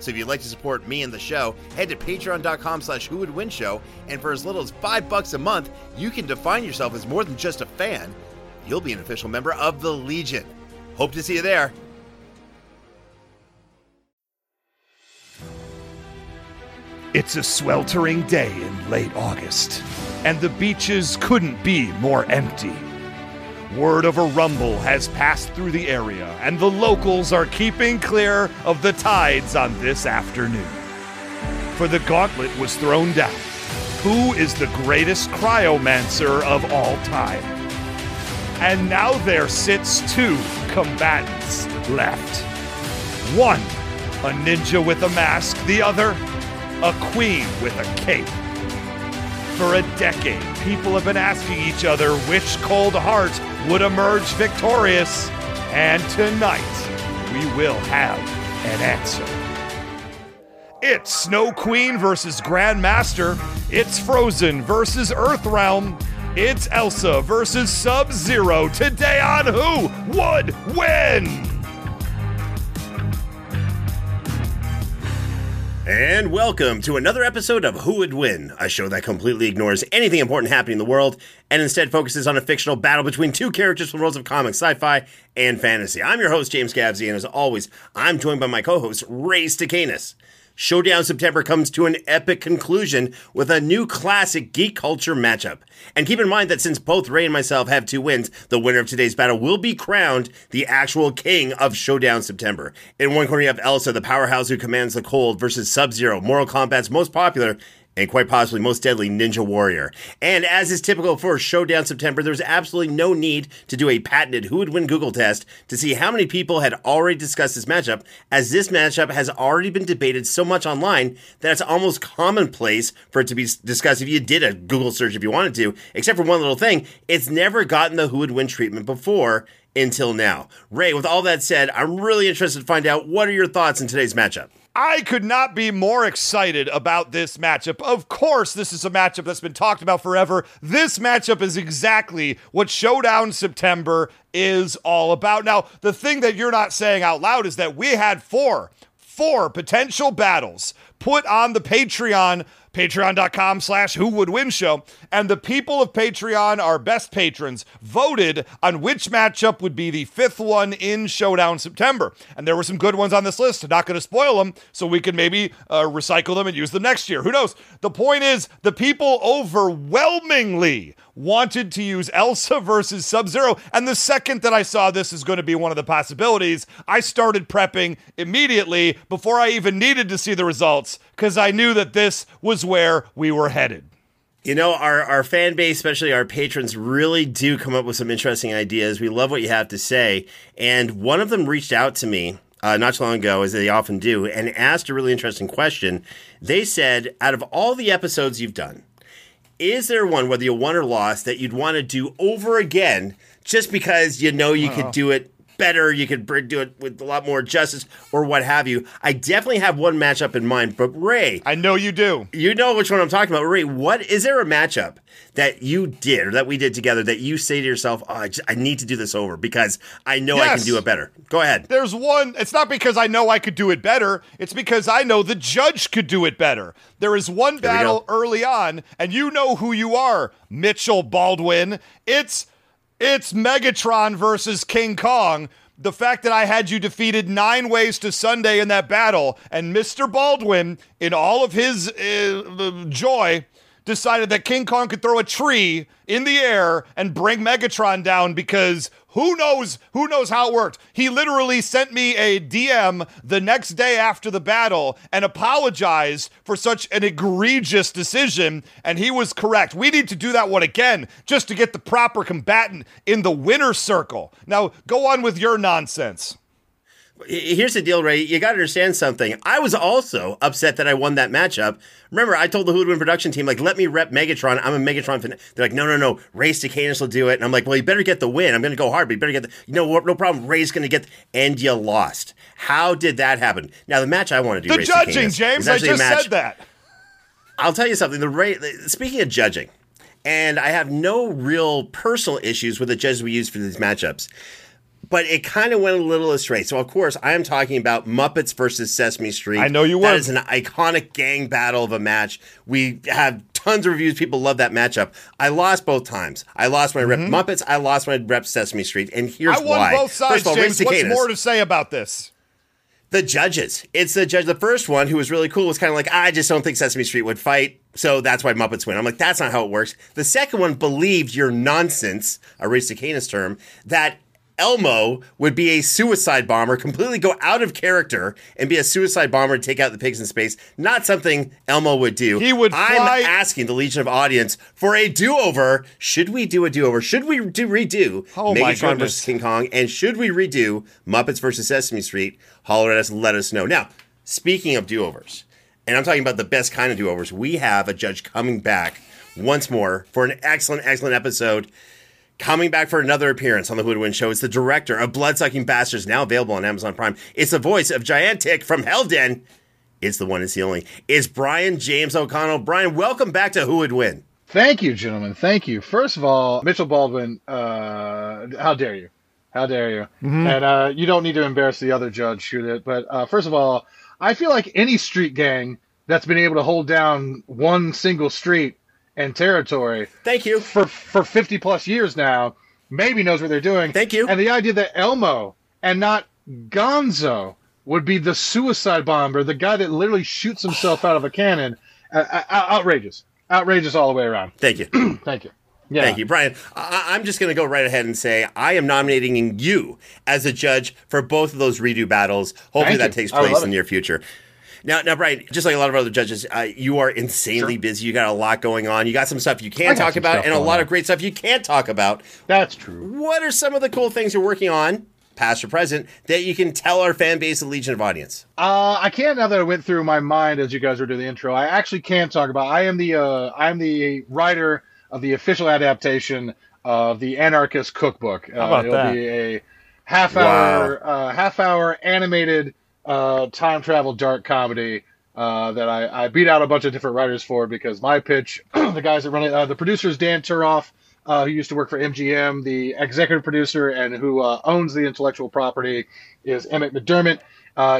So if you'd like to support me and the show, head to patreon.com/whowouldwinshow, and for as little as $5 a month, you can define yourself as more than just a fan. You'll be an official member of the Legion. Hope to see you there. It's a sweltering day in late August, and the beaches couldn't be more empty. Word of a rumble has passed through the area, and the locals are keeping clear of the tides on this afternoon. For the gauntlet was thrown down. Who is the greatest cryomancer of all time? And now there sits two combatants left. One, a ninja with a mask, the other, a queen with a cape. For a decade, people have been asking each other which cold heart would emerge victorious, and tonight we will have an answer. It's Snow Queen versus Grandmaster. It's Frozen versus Earthrealm. It's Elsa versus Sub-Zero. Today on Who Would Win? And welcome to another episode of Who Would Win, a show that completely ignores anything important happening in the world and instead focuses on a fictional battle between two characters from the worlds of comics, sci-fi, and fantasy. I'm your host, James Gavsey, and as always, I'm joined by my co-host, Ray Stacanus. Showdown September comes to an epic conclusion with a new classic geek culture matchup. And keep in mind that since both Ray and myself have two wins, the winner of today's battle will be crowned the actual king of Showdown September. In one corner you have Elsa, the powerhouse who commands the cold, versus Sub-Zero, Mortal Kombat's most popular and quite possibly most deadly ninja warrior. And as is typical for Showdown September, there's absolutely no need to do a patented Who Would Win Google test to see how many people had already discussed this matchup, as this matchup has already been debated so much online that it's almost commonplace for it to be discussed if you did a Google search if you wanted to, except for one little thing, it's never gotten the Who Would Win treatment before until now. Ray, with all that said, I'm really interested to find out what are your thoughts in today's matchup. I could not be more excited about this matchup. Of course, this is a matchup that's been talked about forever. This matchup is exactly what Showdown September is all about. Now, the thing that you're not saying out loud is that we had four potential battles put on the Patreon, patreon.com/whowouldwinshow, and the people of Patreon, our best patrons, voted on which matchup would be the fifth one in Showdown September. And there were some good ones on this list. I'm not going to spoil them, so we can maybe recycle them and use them next year. Who knows? The point is, the people overwhelmingly wanted to use Elsa versus Sub-Zero, and the second that I saw this is going to be one of the possibilities, I started prepping immediately before I even needed to see the results, because I knew that this was where we were headed. You know, our fan base, especially our patrons, really do come up with some interesting ideas. We love what you have to say. And one of them reached out to me not too long ago, as they often do, and asked a really interesting question. They said, out of all the episodes you've done, is there one, whether you won or lost, that you'd want to do over again just because you know you could do it better. You could do it with a lot more justice or what have you. I definitely have one matchup in mind, but Ray. I know you do. You know which one I'm talking about. Ray, what is there a matchup that you did or that we did together that you say to yourself, oh, I need to do this over because I know I can do it better? Go ahead. There's one. It's not because I know I could do it better. It's because I know the judge could do it better. There is one battle early on, and you know who you are, Mitchell Baldwin. It's Megatron versus King Kong. The fact that I had you defeated 9 ways to Sunday in that battle, and Mr. Baldwin, in all of his joy, decided that King Kong could throw a tree in the air and bring Megatron down because who knows how it worked. He literally sent me a DM the next day after the battle and apologized for such an egregious decision, and he was correct. We need to do that one again just to get the proper combatant in the winner's circle. Now, go on with your nonsense. Here's the deal, Ray. You got to understand something. I was also upset that I won that matchup. Remember, I told the Who Would Win production team, like, let me rep Megatron. I'm a Megatron fan. They're like, no. Ray's to Canis will do it. And I'm like, well, you better get the win. I'm going to go hard, but you better get the, you know, no problem. Ray's going to get, and you lost. How did that happen? Now, the match I want to do, the judging, James. I just said that. I'll tell you something. Speaking of judging, and I have no real personal issues with the judges we use for these matchups, but it kind of went a little astray. So, of course, I am talking about Muppets versus Sesame Street. I know you were. That is an iconic gang battle of a match. We have tons of reviews. People love that matchup. I lost both times. I lost when I repped Muppets. I lost when I repped Sesame Street. And here's why. I won both sides, James. What's more to say about this? The judges. It's the judge. The first one, who was really cool, was kind of like, I just don't think Sesame Street would fight, so that's why Muppets win. I'm like, that's not how it works. The second one believed your nonsense, a Race to Canis term, that Elmo would be a suicide bomber, completely go out of character and be a suicide bomber and take out the pigs in space. Not something Elmo would do. He would I'm asking the Legion of Audience for a do-over. Should we do a do-over? Should we redo Megatron versus King Kong? And should we redo Muppets versus Sesame Street? Holler at us and let us know. Now, speaking of do-overs, and I'm talking about the best kind of do-overs, we have a judge coming back once more for an excellent, excellent episode. Coming back for another appearance on the Who Would Win show, it's the director of Bloodsucking Bastards, now available on Amazon Prime. It's the voice of Giantic from Hellden. It's the one, it's the only. It's Brian James O'Connell. Brian, welcome back to Who Would Win. Thank you, gentlemen. Thank you. First of all, Mitchell Baldwin, how dare you? How dare you? Mm-hmm. And you don't need to embarrass the other judge, but first of all, I feel like any street gang that's been able to hold down one single street and territory for 50 plus years now maybe knows what they're doing. Thank you. And the idea that Elmo and not Gonzo would be the suicide bomber, the guy that literally shoots himself out of a cannon, outrageous all the way around. Thank you. Thank you. Yeah. Thank you, Brian. I'm just going to go right ahead and say I am nominating you as a judge for both of those redo battles. Hopefully that takes place in the near future. Now, Brian, just like a lot of other judges, you are insanely busy. You got a lot going on. You got some stuff you can talk about and a lot of great stuff you can't talk about. That's true. What are some of the cool things you're working on, past or present, that you can tell our fan base, the Legion of Audience? I can't, now that I went through my mind as you guys were doing the intro, I actually can talk about. I am the writer of the official adaptation of the Anarchist Cookbook. How about it'll that? Be a half hour animated time travel dark comedy that I beat out a bunch of different writers for because my pitch, the guys that run it, the producer is Dan Turoff, who used to work for MGM, the executive producer and who owns the intellectual property is Emmett McDermott.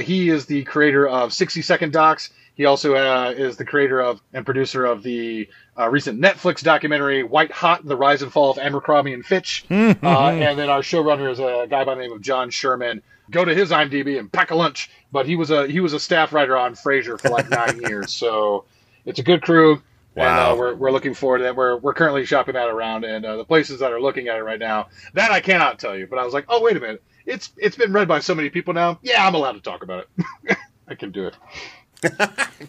He is the creator of 60 Second Docs. He also is the creator of and producer of the recent Netflix documentary, White Hot: The Rise and Fall of Abercrombie and Fitch. And then our showrunner is a guy by the name of John Sherman. Go to his IMDb and pack a lunch. But he was a staff writer on Frasier for like 9 years. So it's a good crew. Wow. And we're looking forward to that. We're currently shopping that around. And the places that are looking at it right now, that I cannot tell you. But I was like, oh, wait a minute. It's been read by so many people now. Yeah, I'm allowed to talk about it. I can do it.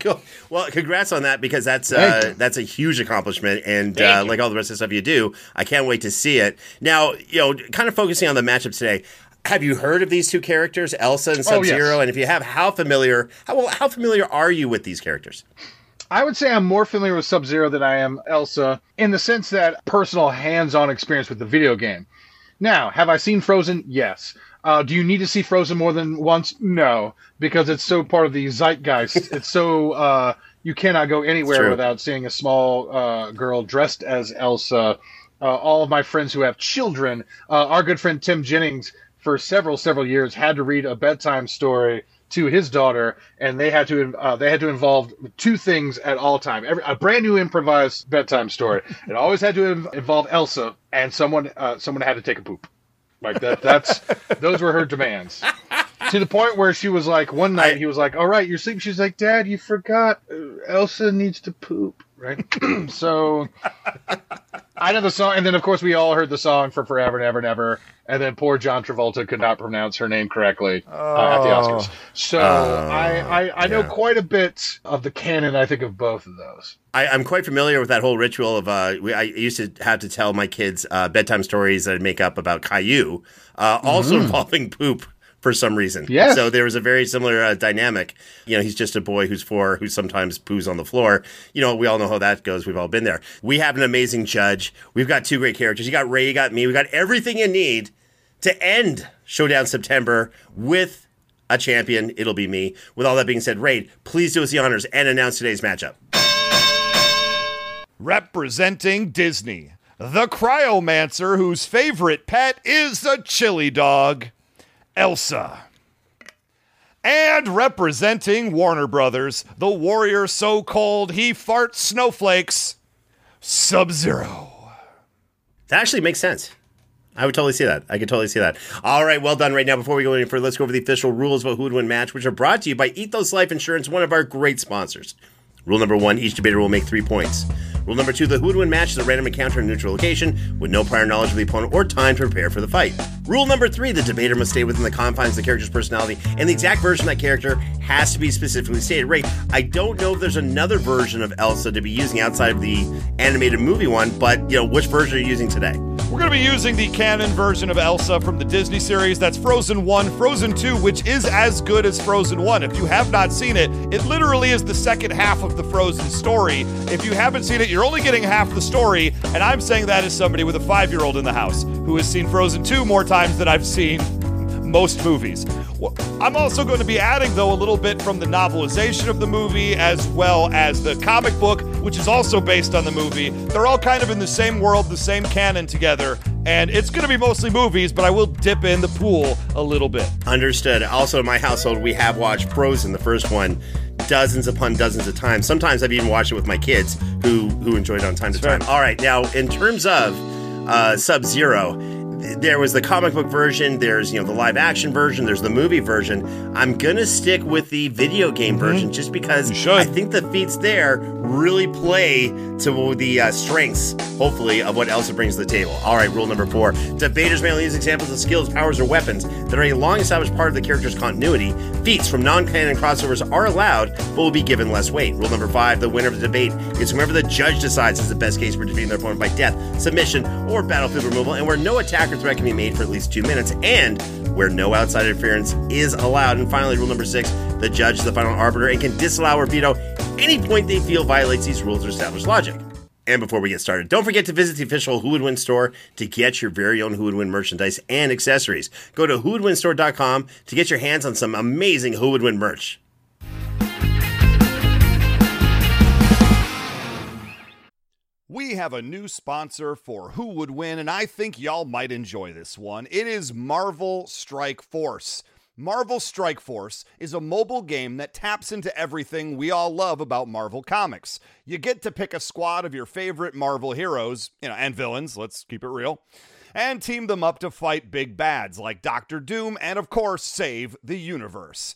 Cool. Well, congrats on that because that's a huge accomplishment, and like all the rest of the stuff you do, I can't wait to see it. Now, kind of focusing on the matchup today. Have you heard of these two characters, Elsa and Sub-Zero? Oh, yes. And if you have, how familiar are you with these characters? I would say I'm more familiar with Sub-Zero than I am Elsa in the sense that personal hands-on experience with the video game. Now, have I seen Frozen? Yes. Do you need to see Frozen more than once? No, because it's so part of the zeitgeist. It's so you cannot go anywhere without seeing a small girl dressed as Elsa. All of my friends who have children, our good friend Tim Jennings, for several years, had to read a bedtime story to his daughter, and they had to involve two things at all time. A brand new improvised bedtime story. It always had to involve Elsa, and someone had to take a poop. Like that. Those were her demands. To the point where she was like, one night he was like, "All right, you're sleeping." She's like, "Dad, you forgot. Elsa needs to poop." Right. So I know the song, and then of course we all heard the song for forever and ever and ever. And then poor John Travolta could not pronounce her name correctly at the Oscars. So I know quite a bit of the canon, I think, of both of those. I'm quite familiar with that whole ritual of I used to have to tell my kids bedtime stories that I'd make up about Caillou, also involving poop for some reason. Yes. So there was a very similar dynamic. You know, he's just a boy who's four, who sometimes poos on the floor. You know, we all know how that goes. We've all been there. We have an amazing judge. We've got two great characters. You got Ray, you got me. We got everything you need to end Showdown September with a champion. It'll be me. With all that being said, Ray, please do us the honors and announce today's matchup. Representing Disney, the cryomancer whose favorite pet is the chili dog, Elsa. And representing Warner Brothers, the warrior so cold he farts snowflakes, Sub-Zero. That actually makes sense. I would totally see that. I could totally see that. All right, well done. Right now, before we go any further, let's go over the official rules of a Who Would Win match, which are brought to you by Ethos Life Insurance, one of our great sponsors. Rule number 1, each debater will make 3 points. Rule number 2, the Who Would Win match is a random encounter in a neutral location with no prior knowledge of the opponent or time to prepare for the fight. Rule number 3, the debater must stay within the confines of the character's personality, and the exact version of that character has to be specifically stated. Ray, I don't know if there's another version of Elsa to be using outside of the animated movie one, but, you know, which version are you using today? We're going to be using the canon version of Elsa from the Disney series. That's Frozen 1, Frozen 2, which is as good as Frozen 1. If you have not seen it, it literally is the second half of the Frozen story. If you haven't seen it, you're only getting half the story, and I'm saying that as somebody with a 5-year-old in the house who has seen Frozen 2 more times than I've seen most movies. Well, I'm also going to be adding, though, a little bit from the novelization of the movie as well as the comic book, which is also based on the movie. They're all kind of in the same world, the same canon together, and it's going to be mostly movies, but I will dip in the pool a little bit. Understood. Also, in my household, we have watched Frozen, the first one, dozens upon dozens of times. Sometimes I've even watched it with my kids, who enjoyed it on time to time. All right, now, in terms of Sub-Zero, there was the comic book version, there's, you know, the live action version, there's the movie version. I'm going to stick with the video game version just because I think the feats there really play to the strengths, hopefully, of what Elsa brings to the table. All right, rule number 4. Debaters may only use examples of skills, powers, or weapons that are a long-established part of the character's continuity. Feats from non-canon crossovers are allowed, but will be given less weight. Rule number 5. The winner of the debate is whomever the judge decides is the best case for defeating their opponent by death, submission, or battlefield removal, and where no attack or threat can be made for at least 2 minutes, and where no outside interference is allowed. And finally, rule number 6, the judge is the final arbiter and can disallow or veto any point they feel violates these rules or established logic. And before we get started, don't forget to visit the official Who Would Win store to get your very own Who Would Win merchandise and accessories. Go to whowouldwinstore.com to get your hands on some amazing Who Would Win merch. We have a new sponsor for Who Would Win, and I think y'all might enjoy this one. It is Marvel Strike Force. Marvel Strike Force is a mobile game that taps into everything we all love about Marvel Comics. You get to pick a squad of your favorite Marvel heroes, you know, and villains, let's keep it real, and team them up to fight big bads like Doctor Doom and, of course, save the universe.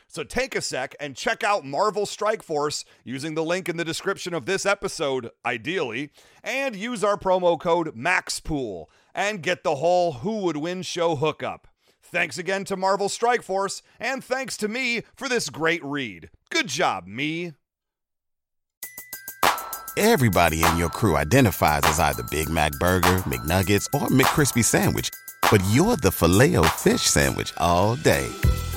So take a sec and check out Marvel Strike Force using the link in the description of this episode, ideally, and use our promo code MAXPOOL and get the whole Who Would Win show hookup. Thanks again to Marvel Strike Force, and thanks to me for this great read. Good job, me. Everybody in your crew identifies as either Big Mac Burger, McNuggets, or McCrispy Sandwich. But you're the Filet-O-Fish Sandwich all day.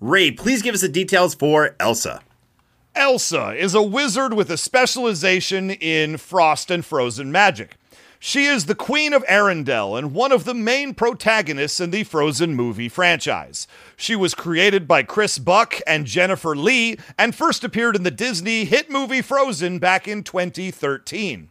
Ray, please give us the details for Elsa. Elsa is a wizard with a specialization in frost and frozen magic. She is the Queen of Arendelle and one of the main protagonists in the Frozen movie franchise. She was created by Chris Buck and Jennifer Lee and first appeared in the Disney hit movie Frozen back in 2013.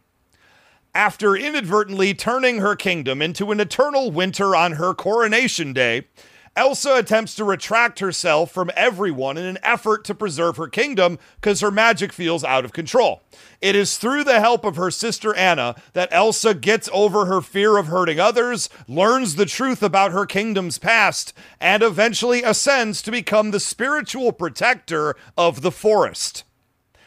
After inadvertently turning her kingdom into an eternal winter on her coronation day, Elsa attempts to retract herself from everyone in an effort to preserve her kingdom because her magic feels out of control. It is through the help of her sister Anna that Elsa gets over her fear of hurting others, learns the truth about her kingdom's past, and eventually ascends to become the spiritual protector of the forest.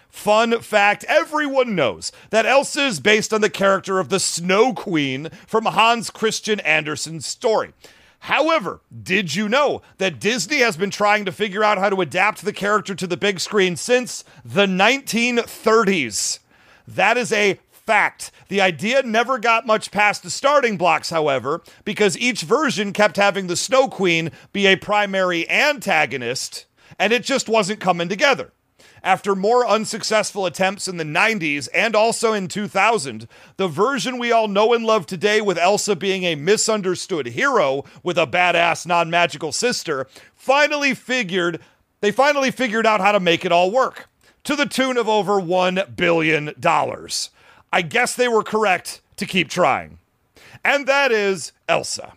Fun fact, everyone knows that Elsa is based on the character of the Snow Queen from Hans Christian Andersen's story. However, did you know that Disney has been trying to figure out how to adapt the character to the big screen since the 1930s? That is a fact. The idea never got much past the starting blocks, however, because each version kept having the Snow Queen be a primary antagonist, and it just wasn't coming together. After more unsuccessful attempts in the 90s and also in 2000, the version we all know and love today with Elsa being a misunderstood hero with a badass non-magical sister, finally figured out how to make it all work, to the tune of over $1 billion. I guess they were correct to keep trying. And that is Elsa.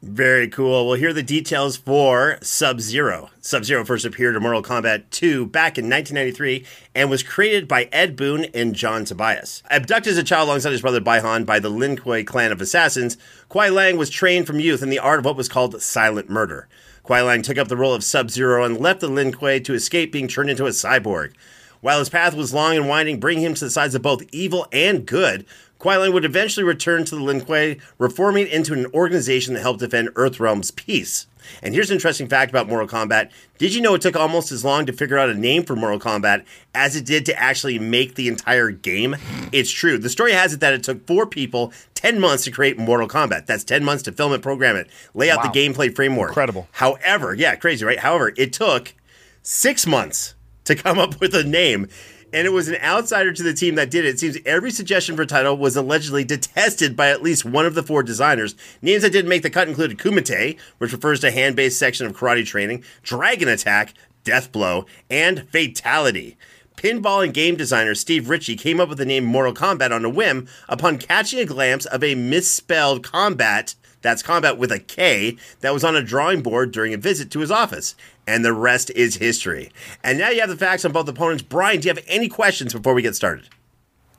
Very cool. We'll hear the details for Sub-Zero. Sub-Zero first appeared in Mortal Kombat 2 back in 1993 and was created by Ed Boon and John Tobias. Abducted as a child alongside his brother Baihan by the Lin Kuei clan of assassins, Kuai Liang was trained from youth in the art of what was called silent murder. Kuai Liang took up the role of Sub-Zero and left the Lin Kuei to escape being turned into a cyborg. While his path was long and winding, bringing him to the sides of both evil and good, Kuai Liang would eventually return to the Lin Kuei, reforming into an organization that helped defend Earthrealm's peace. And here's an interesting fact about Mortal Kombat. Did you know it took almost as long to figure out a name for Mortal Kombat as it did to actually make the entire game? It's true. The story has it that it took 4 people 10 months to create Mortal Kombat. That's 10 months to film it, program it, lay out the gameplay framework. Incredible. However, yeah, crazy, right? However, it took 6 months to come up with a name. And it was an outsider to the team that did it. It seems every suggestion for title was allegedly detested by at least one of the 4 designers. Names that didn't make the cut included Kumite, which refers to hand-based section of karate training, Dragon Attack, Death Blow, and Fatality. Pinball and game designer Steve Ritchie came up with the name Mortal Kombat on a whim upon catching a glance of a misspelled combat, that's combat with a K, that was on a drawing board during a visit to his office. And the rest is history. And now you have the facts on both opponents. Brian, do you have any questions before we get started?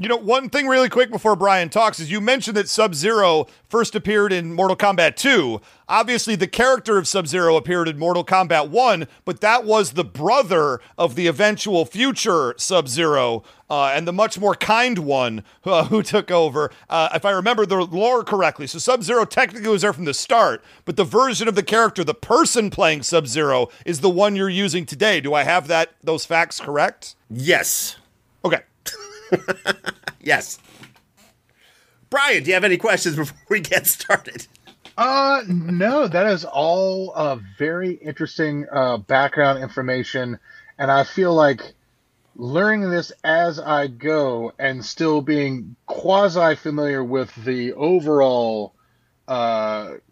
You know, one thing really quick before Brian talks is you mentioned that Sub-Zero first appeared in Mortal Kombat 2. Obviously, the character of Sub-Zero appeared in Mortal Kombat 1, but that was the brother of the eventual future Sub-Zero and the much more kind one who took over, if I remember the lore correctly. So Sub-Zero technically was there from the start, but the version of the character, the person playing Sub-Zero, is the one you're using today. Do I have those facts correct? Yes. Okay. Yes. Brian, do you have any questions before we get started? No, that is all very interesting background information, and I feel like learning this as I go and still being quasi-familiar with the overall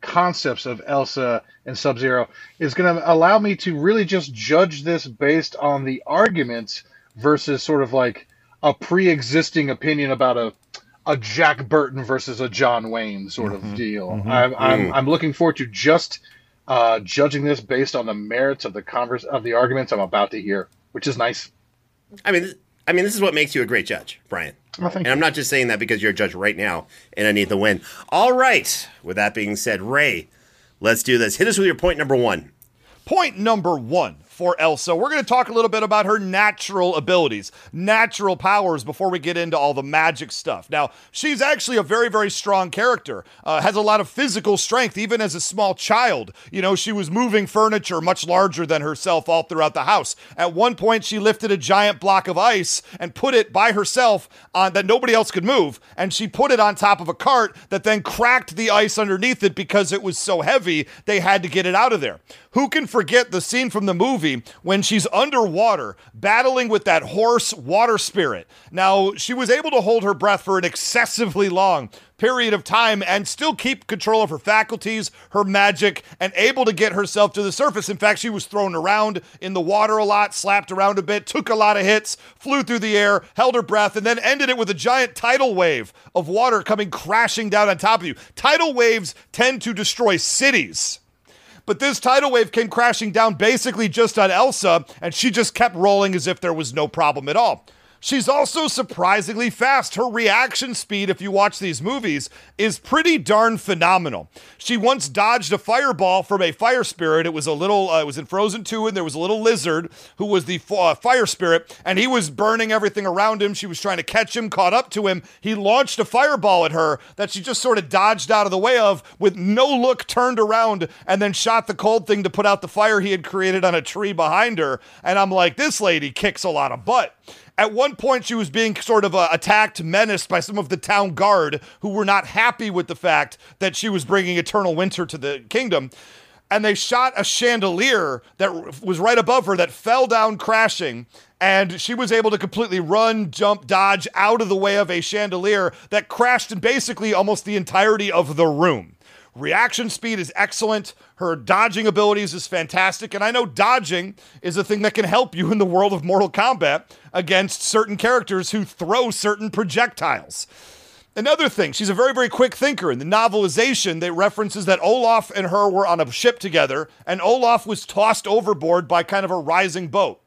concepts of Elsa and Sub-Zero is going to allow me to really just judge this based on the arguments versus sort of like a pre-existing opinion about a Jack Burton versus a John Wayne sort of deal. I'm looking forward to just judging this based on the merits of the arguments I'm about to hear, which is nice. I mean, this is what makes you a great judge, Brian. Well, thank you. I'm not just saying that because you're a judge right now and I need the win. All right. With that being said, Ray, let's do this. Hit us with your point number one. Point number one for Elsa. We're going to talk a little bit about her natural abilities, natural powers before we get into all the magic stuff. Now, she's actually a very, very strong character, has a lot of physical strength, even as a small child. You know, she was moving furniture much larger than herself all throughout the house. At one point, she lifted a giant block of ice and put it by herself on that nobody else could move. And she put it on top of a cart that then cracked the ice underneath it because it was so heavy, they had to get it out of there. Who can forget the scene from the movie when she's underwater battling with that horse water spirit? Now, she was able to hold her breath for an excessively long period of time and still keep control of her faculties, her magic, and able to get herself to the surface. In fact, she was thrown around in the water a lot, slapped around a bit, took a lot of hits, flew through the air, held her breath, and then ended it with a giant tidal wave of water coming crashing down on top of you. Tidal waves tend to destroy cities. But this tidal wave came crashing down basically just on Elsa, and she just kept rolling as if there was no problem at all. She's also surprisingly fast. Her reaction speed, if you watch these movies, is pretty darn phenomenal. She once dodged a fireball from a fire spirit. It was a little, it was in Frozen 2, and there was a little lizard who was the fire spirit, and he was burning everything around him. She was trying to catch him, caught up to him. He launched a fireball at her that she just sort of dodged out of the way of with no look, turned around, and then shot the cold thing to put out the fire he had created on a tree behind her. And I'm like, this lady kicks a lot of butt. At one point, she was being sort of attacked, menaced by some of the town guard who were not happy with the fact that she was bringing eternal winter to the kingdom. And they shot a chandelier that was right above her that fell down crashing. And she was able to completely run, jump, dodge out of the way of a chandelier that crashed in basically almost the entirety of the room. Reaction speed is excellent. Her dodging abilities is fantastic. And I know dodging is a thing that can help you in the world of Mortal Kombat against certain characters who throw certain projectiles. Another thing, she's a very, very quick thinker. In the novelization, they references that Olaf and her were on a ship together, and Olaf was tossed overboard by kind of a rising boat.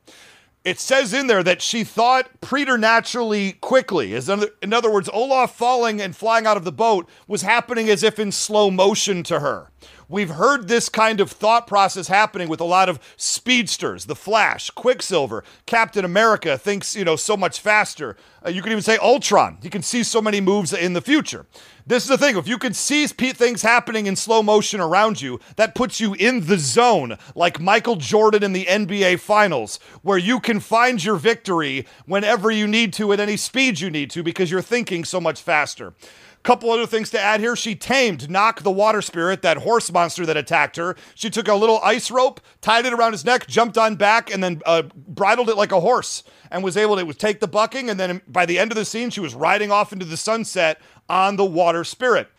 It says in there that she thought preternaturally quickly. In other words, Olaf falling and flying out of the boat was happening as if in slow motion to her. We've heard this kind of thought process happening with a lot of speedsters. The Flash, Quicksilver, Captain America thinks, you know, so much faster. You can even say Ultron. He can see so many moves in the future. This is the thing. If you can see things happening in slow motion around you, that puts you in the zone, like Michael Jordan in the NBA Finals, where you can find your victory whenever you need to at any speed you need to because you're thinking so much faster. Couple other things to add here. She tamed Knock the water spirit, that horse monster that attacked her. She took a little ice rope, tied it around his neck, jumped on back, and then bridled it like a horse and was able to take the bucking. And then by the end of the scene, she was riding off into the sunset on the water spirit.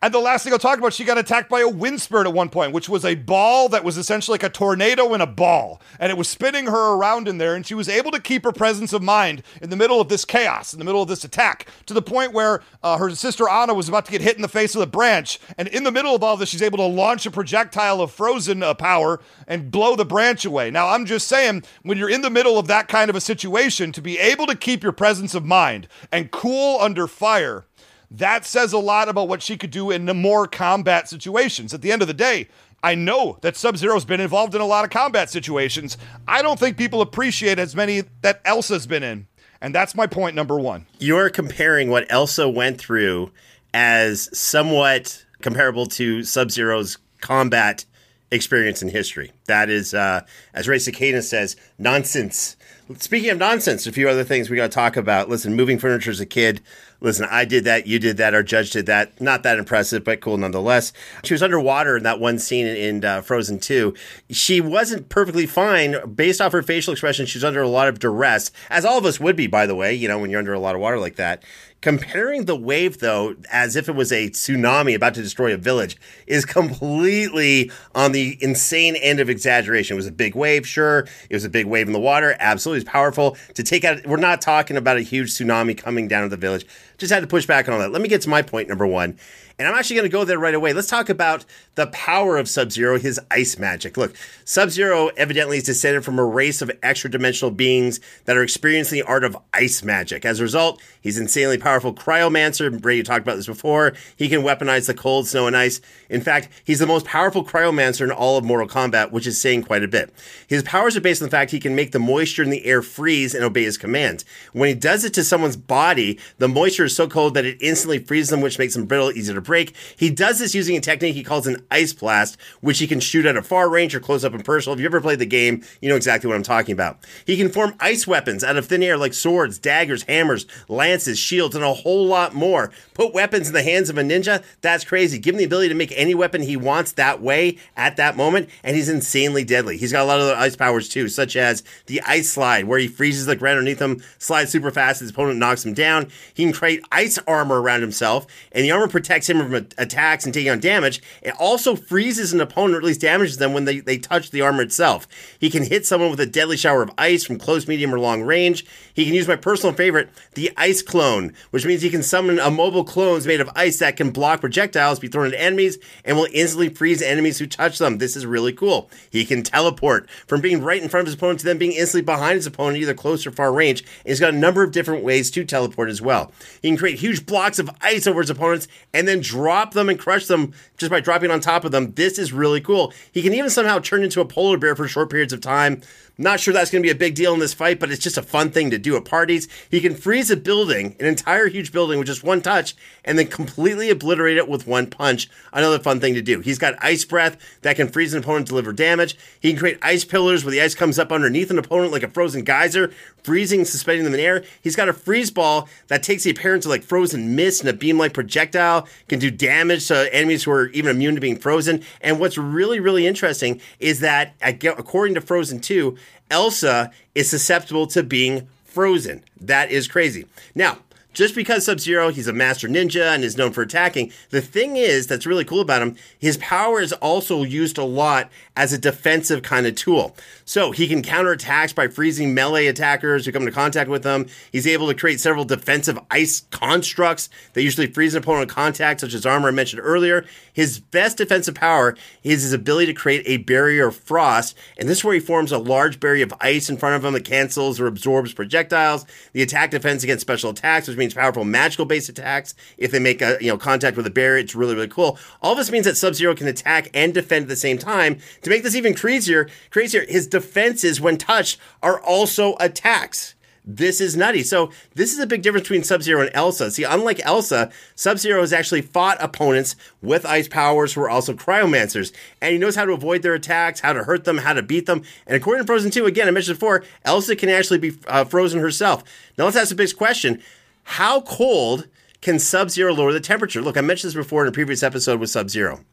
And the last thing I'll talk about, she got attacked by a wind spirit at one point, which was a ball that was essentially like a tornado in a ball. And it was spinning her around in there, and she was able to keep her presence of mind in the middle of this chaos, in the middle of this attack, to the point where her sister Anna was about to get hit in the face with a branch. And in the middle of all this, she's able to launch a projectile of frozen power and blow the branch away. Now, I'm just saying, when you're in the middle of that kind of a situation, to be able to keep your presence of mind and cool under fire, that says a lot about what she could do in more combat situations. At the end of the day, I know that Sub-Zero's been involved in a lot of combat situations. I don't think people appreciate as many that Elsa's been in. And that's my point number one. You're comparing what Elsa went through as somewhat comparable to Sub-Zero's combat experience in history. That is, as Ray Cicada says, nonsense. Speaking of nonsense, a few other things we got to talk about. Listen, moving furniture as a kid. Listen, I did that. You did that. Our judge did that. Not that impressive, but cool nonetheless. She was underwater in that one scene in Frozen 2. She wasn't perfectly fine. Based off her facial expression, she was under a lot of duress, as all of us would be, by the way, you know, when you're under a lot of water like that. Comparing the wave, though, as if it was a tsunami about to destroy a village is completely on the insane end of exaggeration. It was a big wave, sure. It was a big wave in the water. Absolutely. It was powerful to take out. We're not talking about a huge tsunami coming down to the village. Just had to push back on all that. Let me get to my point number one. And I'm actually going to go there right away. Let's talk about the power of Sub-Zero, his ice magic. Look, Sub-Zero evidently is descended from a race of extra-dimensional beings that are experiencing the art of ice magic. As a result, he's insanely powerful cryomancer. Ray, you talked about this before. He can weaponize the cold, snow, and ice. In fact, he's the most powerful cryomancer in all of Mortal Kombat, which is saying quite a bit. His powers are based on the fact he can make the moisture in the air freeze and obey his commands. When he does it to someone's body, the moisture is so cold that it instantly freezes them, which makes them brittle, easy to break. He does this using a technique he calls an ice blast, which he can shoot at a far range or close up and personal. If you ever played the game, you know exactly what I'm talking about. He can form ice weapons out of thin air like swords, daggers, hammers, lances, shields, and a whole lot more. Put weapons in the hands of a ninja? That's crazy. Give him the ability to make any weapon he wants that way at that moment, and he's insanely deadly. He's got a lot of other ice powers too, such as the ice slide, where he freezes the ground underneath him, slides super fast, his opponent knocks him down. He can create ice armor around himself, and the armor protects him from attacks and taking on damage. It also freezes an opponent, or at least damages them when they touch the armor itself. He can hit someone with a deadly shower of ice from close, medium, or long range. He can use my personal favorite, the ice clone, which means he can summon immobile clones made of ice that can block projectiles, be thrown at enemies, and will instantly freeze enemies who touch them. This is really cool. He can teleport from being right in front of his opponent to then being instantly behind his opponent, either close or far range. And he's got a number of different ways to teleport as well. He can create huge blocks of ice over his opponents and then drop them and crush them just by dropping on top of them. This is really cool. He can even somehow turn into a polar bear for short periods of time. Not sure that's going to be a big deal in this fight, but it's just a fun thing to do at parties. He can freeze a building, an entire huge building, with just one touch, and then completely obliterate it with one punch. Another fun thing to do. He's got ice breath that can freeze an opponent and deliver damage. He can create ice pillars where the ice comes up underneath an opponent like a frozen geyser, freezing and suspending them in air. He's got a freeze ball that takes the appearance of like frozen mist and a beam-like projectile, can do damage to enemies who are even immune to being frozen. And what's really, really interesting is that, according to Frozen 2, Elsa is susceptible to being frozen. That is crazy. Now, just because Sub-Zero, he's a master ninja and is known for attacking, the thing is that's really cool about him, his power is also used a lot as a defensive kind of tool. So he can counter attacks by freezing melee attackers who come into contact with him. He's able to create several defensive ice constructs that usually freeze an opponent in contact, such as armor I mentioned earlier. His best defensive power is his ability to create a barrier of frost, and this is where he forms a large barrier of ice in front of him that cancels or absorbs projectiles. The attack defense against special attacks, which means powerful magical-based attacks. If they make a contact with a barrier, it's really, really cool. All this means that Sub-Zero can attack and defend at the same time. To make this even crazier, his defenses, when touched, are also attacks. This is nutty. So this is a big difference between Sub-Zero and Elsa. See, unlike Elsa, Sub-Zero has actually fought opponents with ice powers who are also cryomancers. And he knows how to avoid their attacks, how to hurt them, how to beat them. And according to Frozen 2, again, I mentioned before, Elsa can actually be frozen herself. Now let's ask the big question. How cold can Sub-Zero lower the temperature? Look, I mentioned this before in a previous episode with Sub-Zero.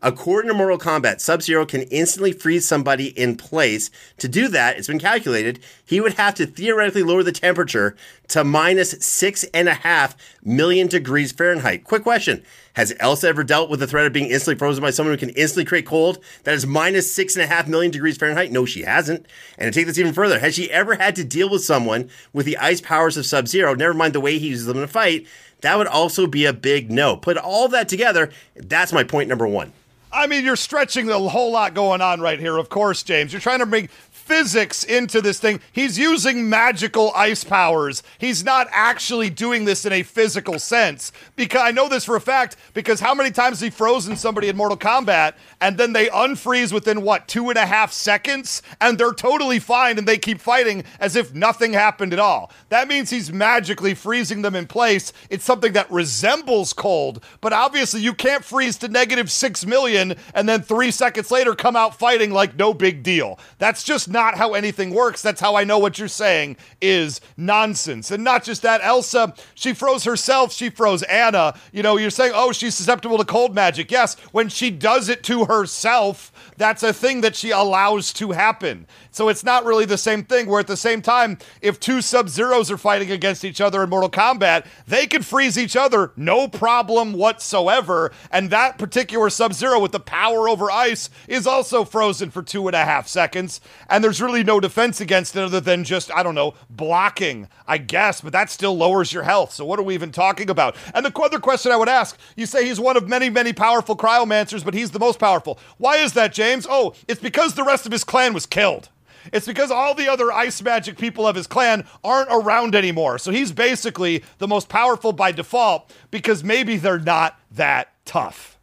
According to Mortal Kombat, Sub-Zero can instantly freeze somebody in place. To do that, it's been calculated, he would have to theoretically lower the temperature to -6.5 million degrees Fahrenheit. Quick question. Has Elsa ever dealt with the threat of being instantly frozen by someone who can instantly create cold that is -6.5 million degrees Fahrenheit? No, she hasn't. And to take this even further, has she ever had to deal with someone with the ice powers of Sub-Zero, never mind the way he uses them in a fight? That would also be a big no. Put all that together, that's my point number one. I mean, you're stretching the whole lot going on right here, of course, James. You're trying to bring physics into this thing. He's using magical ice powers. He's not actually doing this in a physical sense. Because I know this for a fact, because how many times has he frozen somebody in Mortal Kombat and then they unfreeze within, 2.5 seconds? And they're totally fine and they keep fighting as if nothing happened at all. That means he's magically freezing them in place. It's something that resembles cold, but obviously you can't freeze to -6 million and then 3 seconds later come out fighting like no big deal. That's just not how anything works. That's how I know what you're saying is nonsense. And not just that, Elsa, she froze herself, she froze Anna. You know, you're saying, oh, she's susceptible to cold magic. Yes, when she does it to herself, that's a thing that she allows to happen. So it's not really the same thing, where at the same time, if two Sub-Zeros are fighting against each other in Mortal Kombat, they could freeze each other, no problem whatsoever. And that particular Sub-Zero with the power over ice is also frozen for 2.5 seconds. And there's really no defense against it other than just, I don't know, blocking, I guess, but that still lowers your health. So what are we even talking about? And the other question I would ask, you say he's one of many, many powerful cryomancers, but he's the most powerful. Why is that, James? Oh, it's because the rest of his clan was killed. It's because all the other ice magic people of his clan aren't around anymore. So he's basically the most powerful by default because maybe they're not that tough.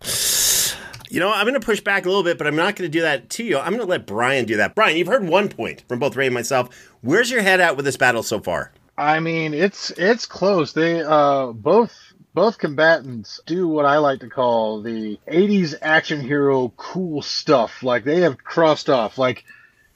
You know, I'm going to push back a little bit, but I'm not going to do that to you. I'm going to let Brian do that. Brian, you've heard one point from both Ray and myself. Where's your head at with this battle so far? I mean, it's close. They both combatants do what I like to call the 80s action hero cool stuff. Like, they have crossed off. Like,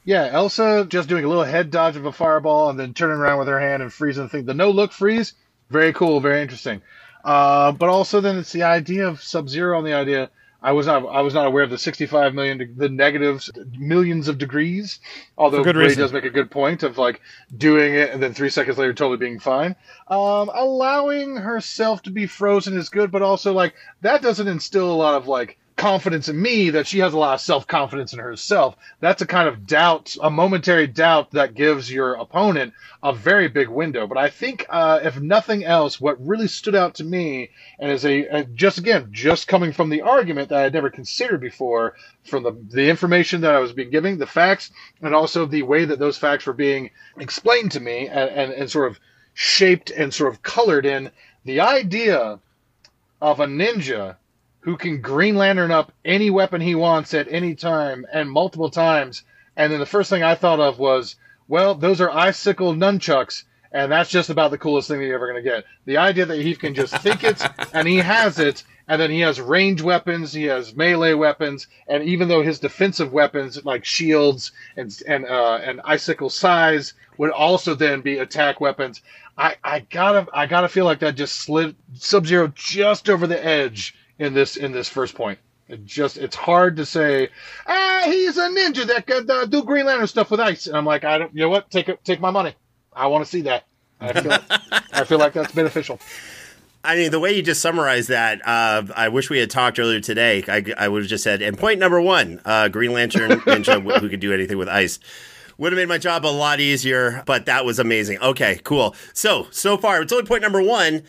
yeah, Elsa just doing a little head dodge of a fireball and then turning around with her hand and freezing the thing. The no-look freeze, very cool, very interesting. But also then it's the idea of Sub-Zero on the idea. I was not aware of the 65 million, the negatives, millions of degrees. Although Ray does make a good point of like doing it and then 3 seconds later totally being fine. Allowing herself to be frozen is good, but also like that doesn't instill a lot of like confidence in me that she has a lot of self-confidence in herself. That's a kind of doubt, a momentary doubt that gives your opponent a very big window. But I think if nothing else, what really stood out to me and is just coming from the argument that I had never considered before, from the information that I was being given, the facts, and also the way that those facts were being explained to me and sort of shaped and sort of colored in, the idea of a ninja who can Green Lantern up any weapon he wants at any time and multiple times. And then the first thing I thought of was, well, those are icicle nunchucks, and that's just about the coolest thing that you're ever going to get. The idea that he can just think it, and he has it, and then he has range weapons, he has melee weapons, and even though his defensive weapons, like shields and icicle size, would also then be attack weapons, I gotta feel like that just slid Sub-Zero just over the edge in this first point. It's hard to say, he's a ninja that could do Green Lantern stuff with ice. And I'm like, you know what? Take my money. I want to see that. I feel like that's beneficial. I mean, the way you just summarized that, I wish we had talked earlier today. I would have just said, and point number one, Green Lantern ninja who could do anything with ice. Would have made my job a lot easier, but that was amazing. Okay, cool. So far, it's only point number one,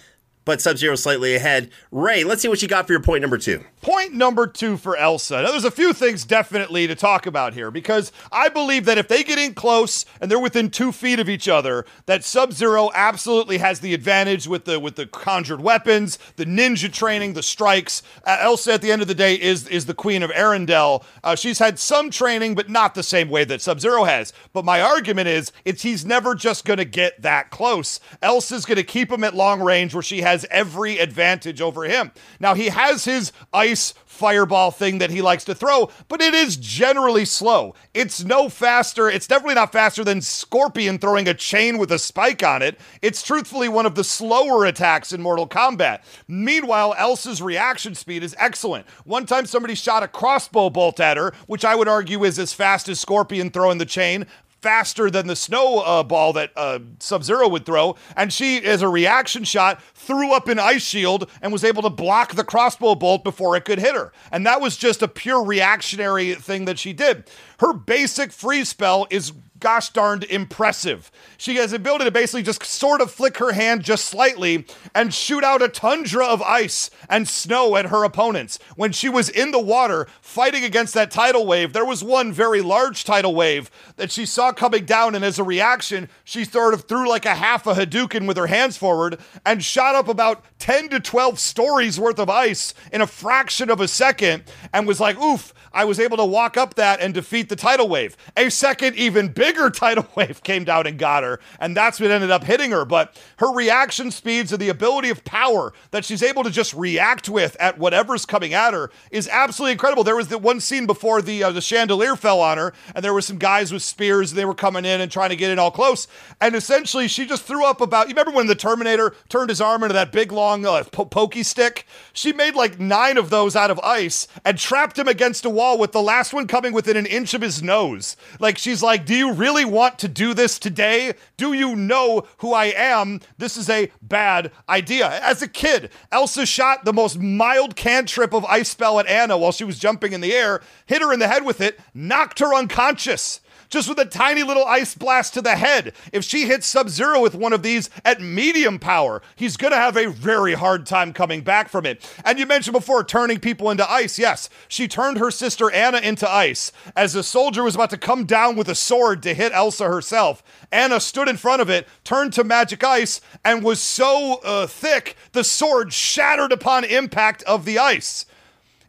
but Sub-Zero slightly ahead. Ray, let's see what you got for your point number two. Point number two for Elsa. Now, there's a few things definitely to talk about here, because I believe that if they get in close and they're within 2 feet of each other, that Sub-Zero absolutely has the advantage with the conjured weapons, the ninja training, the strikes. Elsa, at the end of the day, is the queen of Arendelle. She's had some training, but not the same way that Sub-Zero has. But my argument is, he's never just going to get that close. Elsa's going to keep him at long range where she has every advantage over him. Now, he has his ice fireball thing that he likes to throw, but it is generally slow. It's no faster. It's definitely not faster than Scorpion throwing a chain with a spike on it. It's truthfully one of the slower attacks in Mortal Kombat. Meanwhile, Elsa's reaction speed is excellent. One time somebody shot a crossbow bolt at her, which I would argue is as fast as Scorpion throwing the chain, faster than the snow ball that Sub-Zero would throw, and she, as a reaction shot, threw up an ice shield and was able to block the crossbow bolt before it could hit her. And that was just a pure reactionary thing that she did. Her basic freeze spell is gosh darned impressive. She has the ability to basically just sort of flick her hand just slightly and shoot out a tundra of ice and snow at her opponents. When she was in the water fighting against that tidal wave, there was one very large tidal wave that she saw coming down, and as a reaction, she sort of threw like a half a Hadouken with her hands forward and shot up about 10 to 12 stories worth of ice in a fraction of a second and was like, oof, I was able to walk up that and defeat the tidal wave. A second, even bigger tidal wave came down and got her, and that's what ended up hitting her. But her reaction speeds and the ability of power that she's able to just react with at whatever's coming at her is absolutely incredible. There was the one scene before the chandelier fell on her, and there were some guys with spears, and they were coming in and trying to get in all close. And essentially, she just threw up about, you remember when the Terminator turned his arm into that big, long pokey stick? She made like 9 of those out of ice and trapped him against a wall with the last one coming within an inch of his nose. Like, she's like, do you really want to do this today? Do you know who I am? This is a bad idea. As a kid, Elsa shot the most mild cantrip of ice spell at Anna while she was jumping in the air, hit her in the head with it, knocked her unconscious. just with a tiny little ice blast to the head. If she hits Sub-Zero with one of these at medium power, he's going to have a very hard time coming back from it. And you mentioned before turning people into ice. Yes, she turned her sister Anna into ice. As the soldier was about to come down with a sword to hit Elsa herself, Anna stood in front of it, turned to magic ice, and was so thick, the sword shattered upon impact of the ice.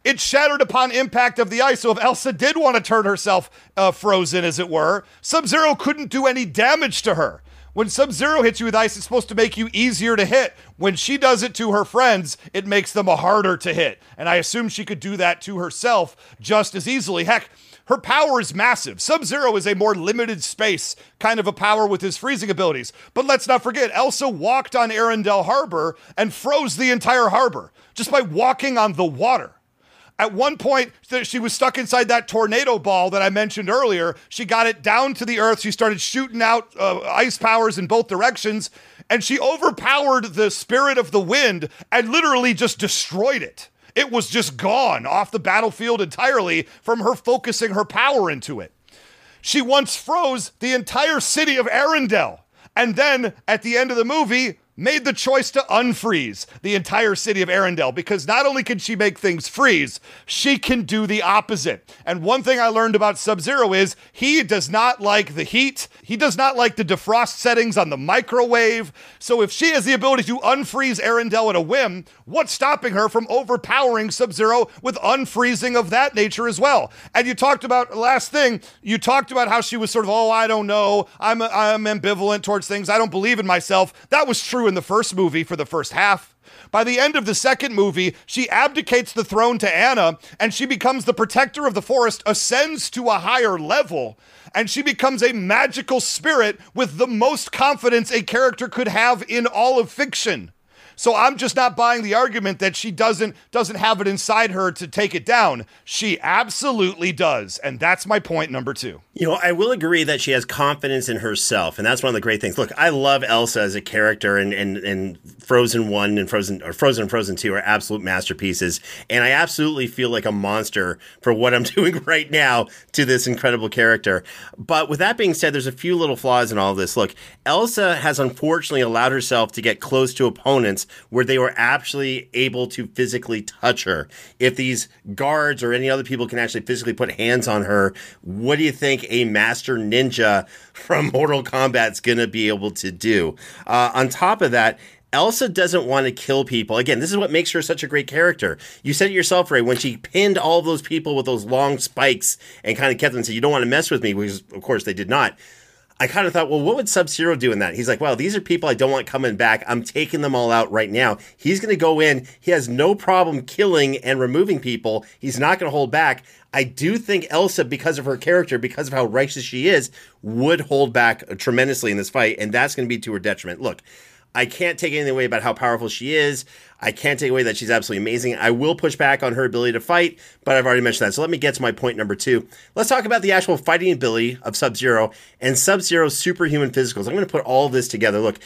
It shattered upon impact of the ice, so if Elsa did want to turn herself frozen, as it were, Sub-Zero couldn't do any damage to her. When Sub-Zero hits you with ice, it's supposed to make you easier to hit. When she does it to her friends, it makes them harder to hit. And I assume she could do that to herself just as easily. Heck, her power is massive. Sub-Zero is a more limited space kind of a power with his freezing abilities. But let's not forget, Elsa walked on Arendelle Harbor and froze the entire harbor just by walking on the water. At one point, she was stuck inside that tornado ball that I mentioned earlier. She got it down to the earth. She started shooting out ice powers in both directions, and she overpowered the spirit of the wind and literally just destroyed it. It was just gone off the battlefield entirely from her focusing her power into it. She once froze the entire city of Arendelle, and then at the end of the movie, made the choice to unfreeze the entire city of Arendelle, because not only can she make things freeze, she can do the opposite. And one thing I learned about Sub-Zero is he does not like the heat. He does not like the defrost settings on the microwave. So if she has the ability to unfreeze Arendelle at a whim, what's stopping her from overpowering Sub-Zero with unfreezing of that nature as well? And you talked about, last thing, you talked about how she was sort of, oh, I don't know, I'm ambivalent towards things, I don't believe in myself. That was true in the first movie for the first half. By the end of the second movie, she abdicates the throne to Anna, and she becomes the protector of the forest, ascends to a higher level, and she becomes a magical spirit with the most confidence a character could have in all of fiction. So I'm just not buying the argument that she doesn't have it inside her to take it down. She absolutely does. And that's my point number two. You know, I will agree that she has confidence in herself. And that's one of the great things. Look, I love Elsa as a character, and Frozen 1 and Frozen 2 are absolute masterpieces. And I absolutely feel like a monster for what I'm doing right now to this incredible character. But with that being said, there's a few little flaws in all of this. Look, Elsa has unfortunately allowed herself to get close to opponents where they were actually able to physically touch her. If these guards or any other people can actually physically put hands on her, what do you think a master ninja from Mortal Kombat's going to be able to do? On top of that, Elsa doesn't want to kill people. Again, this is what makes her such a great character. You said it yourself, Ray, when she pinned all of those people with those long spikes and kind of kept them and said, you don't want to mess with me, which of course they did not. I kind of thought, well, what would Sub-Zero do in that? He's like, well, these are people I don't want coming back. I'm taking them all out right now. He's going to go in. He has no problem killing and removing people. He's not going to hold back. I do think Elsa, because of her character, because of how righteous she is, would hold back tremendously in this fight, and that's going to be to her detriment. Look, I can't take anything away about how powerful she is. I can't take away that she's absolutely amazing. I will push back on her ability to fight, but I've already mentioned that. So let me get to my point number two. Let's talk about the actual fighting ability of Sub-Zero and Sub-Zero's superhuman physicals. I'm going to put all this together. Look,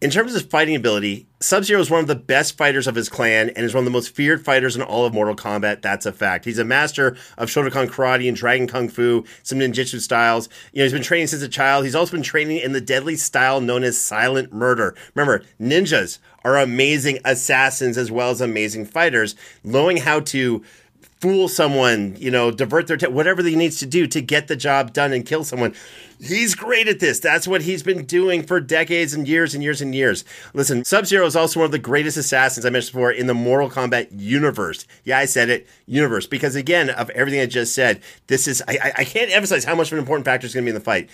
in terms of fighting ability, Sub-Zero is one of the best fighters of his clan and is one of the most feared fighters in all of Mortal Kombat. That's a fact. He's a master of Shotokan karate and Dragon Kung Fu, some ninjutsu styles. You know, he's been training since a child. He's also been training in the deadly style known as silent murder. Remember, ninjas are amazing assassins as well as amazing fighters, knowing how to fool someone, you know, divert their whatever he needs to do to get the job done and kill someone. He's great at this. That's what he's been doing for decades and years and years and years. Listen, Sub-Zero is also one of the greatest assassins, I mentioned before, in the Mortal Kombat universe. Yeah, I said it, universe. Because again, of everything I just said, this is, I can't emphasize how much of an important factor is going to be in the fight.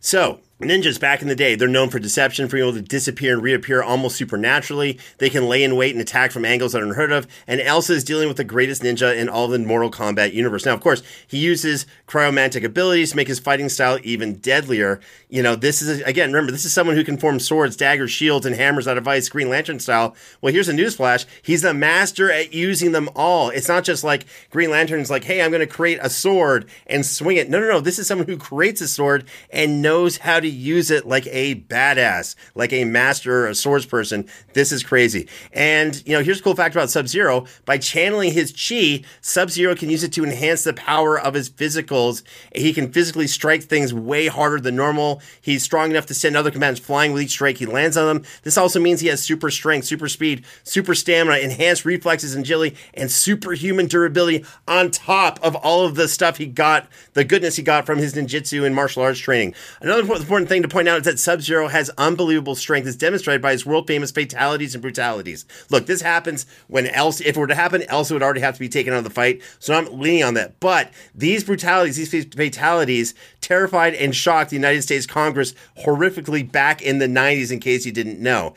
So, ninjas back in the day, they're known for deception, for being able to disappear and reappear almost supernaturally. They can lay in wait and attack from angles that are unheard of. And Elsa is dealing with the greatest ninja in all the Mortal Kombat universe. Now, of course, he uses cryomantic abilities to make his fighting style even deadlier. You know, this is, again, remember, this is someone who can form swords, daggers, shields, and hammers out of ice, Green Lantern style. Well, here's a newsflash. He's a master at using them all. It's not just like Green Lantern's like, hey, I'm going to create a sword and swing it. No, no, no. This is someone who creates a sword and knows how to use it like a badass, like a master or a swords person. This is crazy. And, you know, here's a cool fact about Sub-Zero. By channeling his chi, Sub-Zero can use it to enhance the power of his physicals. He can physically strike things way harder than normal. He's strong enough to send other combatants flying with each strike he lands on them. This also means he has super strength, super speed, super stamina, enhanced reflexes and agility, and superhuman durability on top of all of the stuff he got, the goodness he got from his ninjutsu and martial arts training. Another important thing to point out is that Sub-Zero has unbelievable strength, as demonstrated by his world-famous fatalities and brutalities. Look, this happens when Elsa, if it were to happen, Elsa would already have to be taken out of the fight, so I'm leaning on that. But these brutalities, these fatalities, terrified and shocked the United States Congress horrifically back in the 90s, in case you didn't know.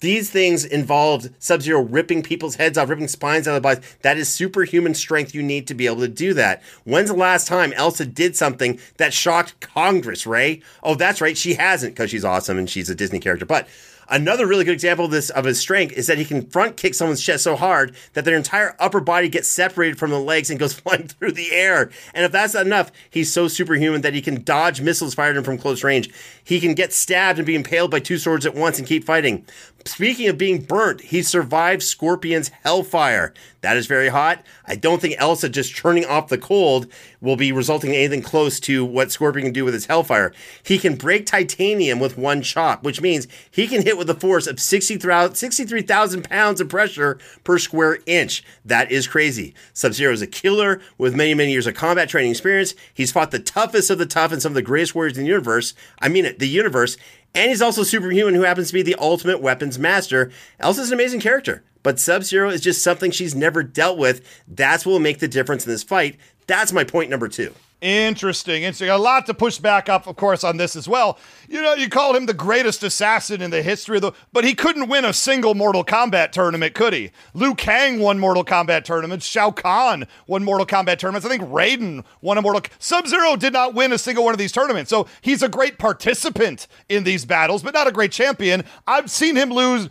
These things involved Sub-Zero ripping people's heads off, ripping spines out of the body. That is superhuman strength. You need to be able to do that. When's the last time Elsa did something that shocked Congress, Ray? Oh, that's right. She hasn't, because she's awesome and she's a Disney character. But another really good example of this, of his strength, is that he can front kick someone's chest so hard that their entire upper body gets separated from the legs and goes flying through the air. And if that's not enough, he's so superhuman that he can dodge missiles fired at him from close range. He can get stabbed and be impaled by two swords at once and keep fighting. Speaking of being burnt, he survived Scorpion's hellfire. That is very hot. I don't think Elsa just turning off the cold will be resulting in anything close to what Scorpion can do with his hellfire. He can break titanium with one chop, which means he can hit with a force of 63,000 pounds of pressure per square inch. That is crazy. Sub-Zero is a killer with many, many years of combat training experience. He's fought the toughest of the tough and some of the greatest warriors in the universe. I mean it, the universe. And he's also superhuman, who happens to be the ultimate weapons master. Elsa's an amazing character, but Sub-Zero is just something she's never dealt with. That's what will make the difference in this fight. That's my point number 2. Interesting. Interesting. A lot to push back up, of course, on this as well. You know, you called him the greatest assassin in the history of the... But he couldn't win a single Mortal Kombat tournament, could he? Liu Kang won Mortal Kombat tournaments. Shao Kahn won Mortal Kombat tournaments. I think Raiden won a Mortal... Sub-Zero did not win a single one of these tournaments. So he's a great participant in these battles, but not a great champion. I've seen him lose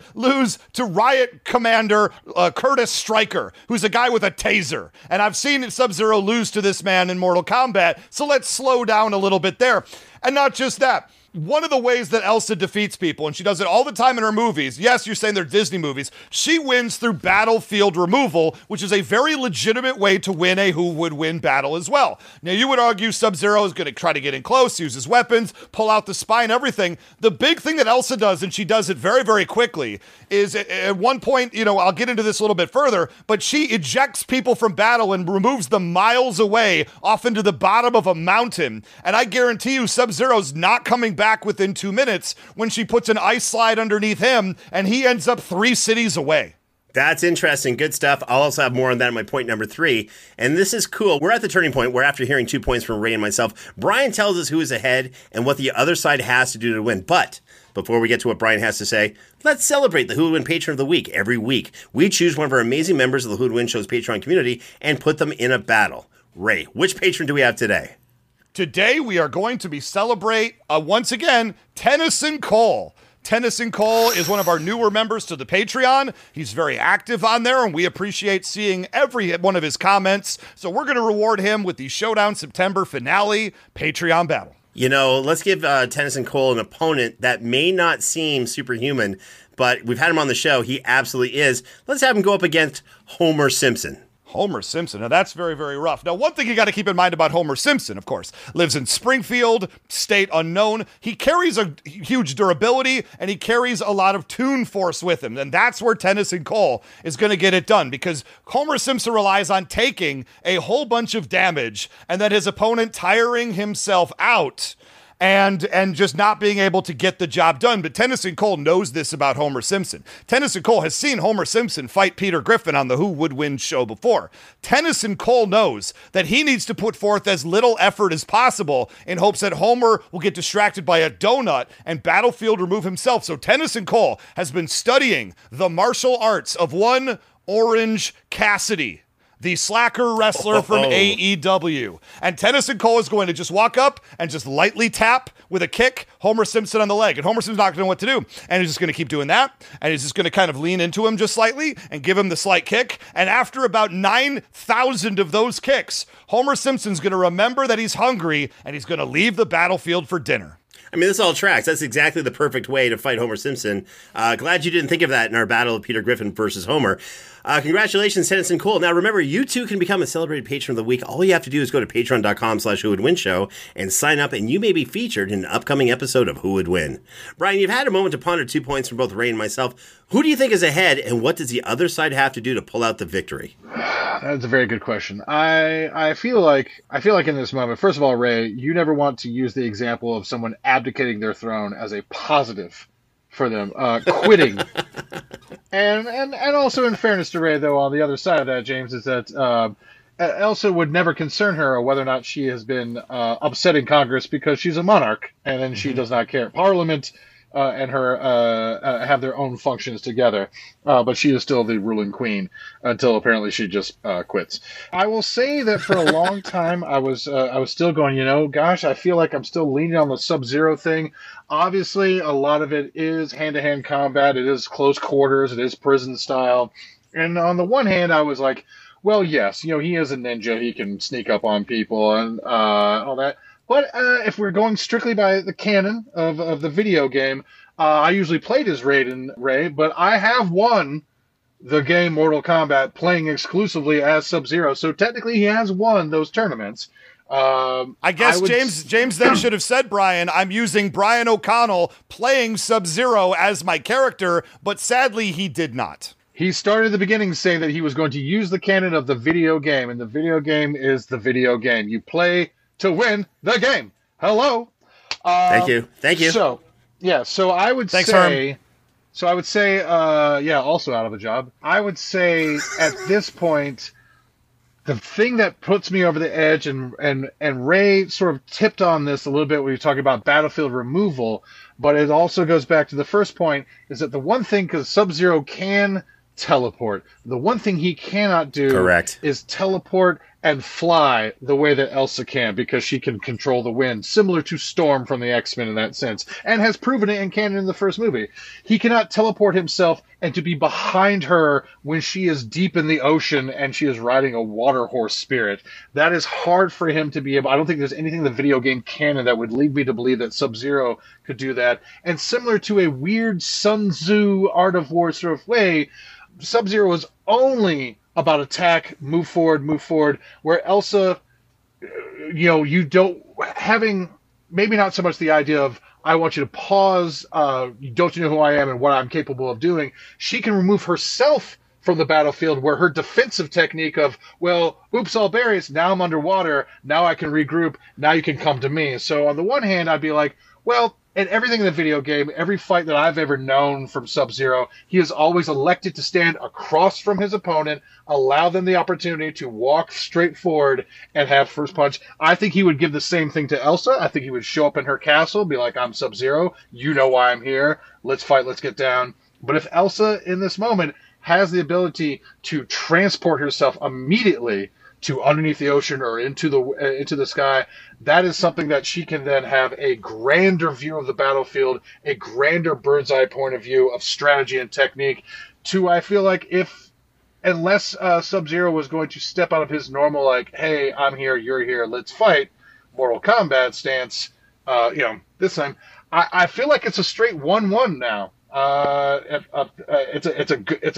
to Riot Commander Curtis Stryker, who's a guy with a taser. And I've seen Sub-Zero lose to this man in Mortal Kombat. So let's slow down a little bit there. And not just that. One of the ways that Elsa defeats people, and she does it all the time in her movies, yes, you're saying they're Disney movies, she wins through battlefield removal, which is a very legitimate way to win a who would win battle as well. Now, you would argue Sub-Zero is going to try to get in close, use his weapons, pull out the spine, everything. The big thing that Elsa does, and she does it very, very quickly, is at one point, you know, I'll get into this a little bit further, but she ejects people from battle and removes them miles away off into the bottom of a mountain. And I guarantee you Sub-Zero's not coming back within 2 minutes when she puts an ice slide underneath him and he ends up 3 cities away. That's interesting. Good stuff. I'll also have more on that in my point number 3. And this is cool. We're at the turning point where, after hearing 2 points from Ray and myself, Brian tells us who is ahead and what the other side has to do to win. But before we get to what Brian has to say, let's celebrate the Who Would Win Patron of the Week. Every week, we choose one of our amazing members of the Who Would Win Show's Patreon community and put them in a battle. Ray, which patron do we have today? Today, we are going to be celebrate, once again, Tennyson Cole. Tennyson Cole is one of our newer members to the Patreon. He's very active on there, and we appreciate seeing every one of his comments. So we're going to reward him with the Showdown September finale Patreon battle. You know, let's give Tennyson Cole an opponent that may not seem superhuman, but we've had him on the show. He absolutely is. Let's have him go up against Homer Simpson. Homer Simpson. Now, that's very, very rough. Now, one thing you got to keep in mind about Homer Simpson, of course, lives in Springfield, state unknown. He carries a huge durability, and he carries a lot of toon force with him. And that's where Tennyson Cole is going to get it done, because Homer Simpson relies on taking a whole bunch of damage and then his opponent tiring himself out and just not being able to get the job done. But Tennyson Cole knows this about Homer Simpson. Tennyson Cole has seen Homer Simpson fight Peter Griffin on the Who Would Win show before. Tennyson Cole knows that he needs to put forth as little effort as possible in hopes that Homer will get distracted by a donut and battlefield remove himself. So Tennyson Cole has been studying the martial arts of one Orange Cassidy, the slacker wrestler from AEW. And Tennyson Cole is going to just walk up and just lightly tap with a kick Homer Simpson on the leg. And Homer Simpson's not going to know what to do. And he's just going to keep doing that. And he's just going to kind of lean into him just slightly and give him the slight kick. And after about 9,000 of those kicks, Homer Simpson's going to remember that he's hungry and he's going to leave the battlefield for dinner. I I mean, this all tracks. That's exactly the perfect way to fight Homer Simpson. Glad you didn't think of that in our battle of Peter Griffin versus Homer. Congratulations, Tennis and Cole. Now, remember, you too can become a celebrated patron of the week. All you have to do is go to patreon.com/who would win show and sign up, and you may be featured in an upcoming episode of Who Would Win. Brian, you've had a moment to ponder 2 points from both Ray and myself. Who do you think is ahead, and what does the other side have to do to pull out the victory? That's a very good question. I feel like in this moment, first of all, Ray, you never want to use the example of someone abdicating their throne as a positive for them, quitting. And also, in fairness to Ray, though, on the other side of that, James, is that Elsa would never concern her whether or not she has been upsetting Congress, because she's a monarch, and then she does not care. Parliament and her have their own functions together, but she is still the ruling queen until apparently she just quits. I will say that for a long time I was still going, gosh, I feel like I'm still leaning on the Sub-Zero thing. Obviously, a lot of it is hand-to-hand combat. It is close quarters. It is prison style. And on the one hand, I was like, well, yes, he is a ninja. He can sneak up on people and all that. But if we're going strictly by the canon of the video game, I usually played as Raiden Ray, but I have won the game Mortal Kombat playing exclusively as Sub-Zero. So technically he has won those tournaments. I guess James then should have said, Brian, I'm using Brian O'Connell playing Sub-Zero as my character, but sadly he did not. He started at the beginning saying that he was going to use the canon of the video game, and the video game is the video game. You play to win the game. Hello. Thank you. So I would say, also out of a job. I would say at this point, the thing that puts me over the edge, and Ray sort of tipped on this a little bit when you're talking about battlefield removal, but it also goes back to the first point, is that the one thing, because Sub-Zero can teleport, the one thing he cannot do is teleport and fly the way that Elsa can, because she can control the wind, similar to Storm from the X-Men in that sense, and has proven it in canon in the first movie. He cannot teleport himself and to be behind her when she is deep in the ocean and she is riding a water horse spirit. That is hard for him to be able. I don't think there's anything in the video game canon that would lead me to believe that Sub-Zero could do that. And similar to a weird Sun Tzu Art of War sort of way, Sub-Zero is only about attack, move forward, where Elsa, you don't, having maybe not so much the idea of, I want you to pause, don't you know who I am and what I'm capable of doing, she can remove herself from the battlefield, where her defensive technique of, well, oops, all berries, now I'm underwater, now I can regroup, now you can come to me. So on the one hand, I'd be like, well, and everything in the video game, every fight that I've ever known from Sub-Zero, he has always elected to stand across from his opponent, allow them the opportunity to walk straight forward and have first punch. I think he would give the same thing to Elsa. I think he would show up in her castle, be like, I'm Sub-Zero. You know why I'm here. Let's fight. Let's get down. But if Elsa, in this moment, has the ability to transport herself immediately to underneath the ocean or into the sky, that is something that she can then have a grander view of the battlefield, a grander bird's eye point of view of strategy and technique. I feel like unless Sub-Zero was going to step out of his normal, like, hey, I'm here, you're here, let's fight, Mortal Kombat stance, this time, I feel like it's a straight 1-1 now. It's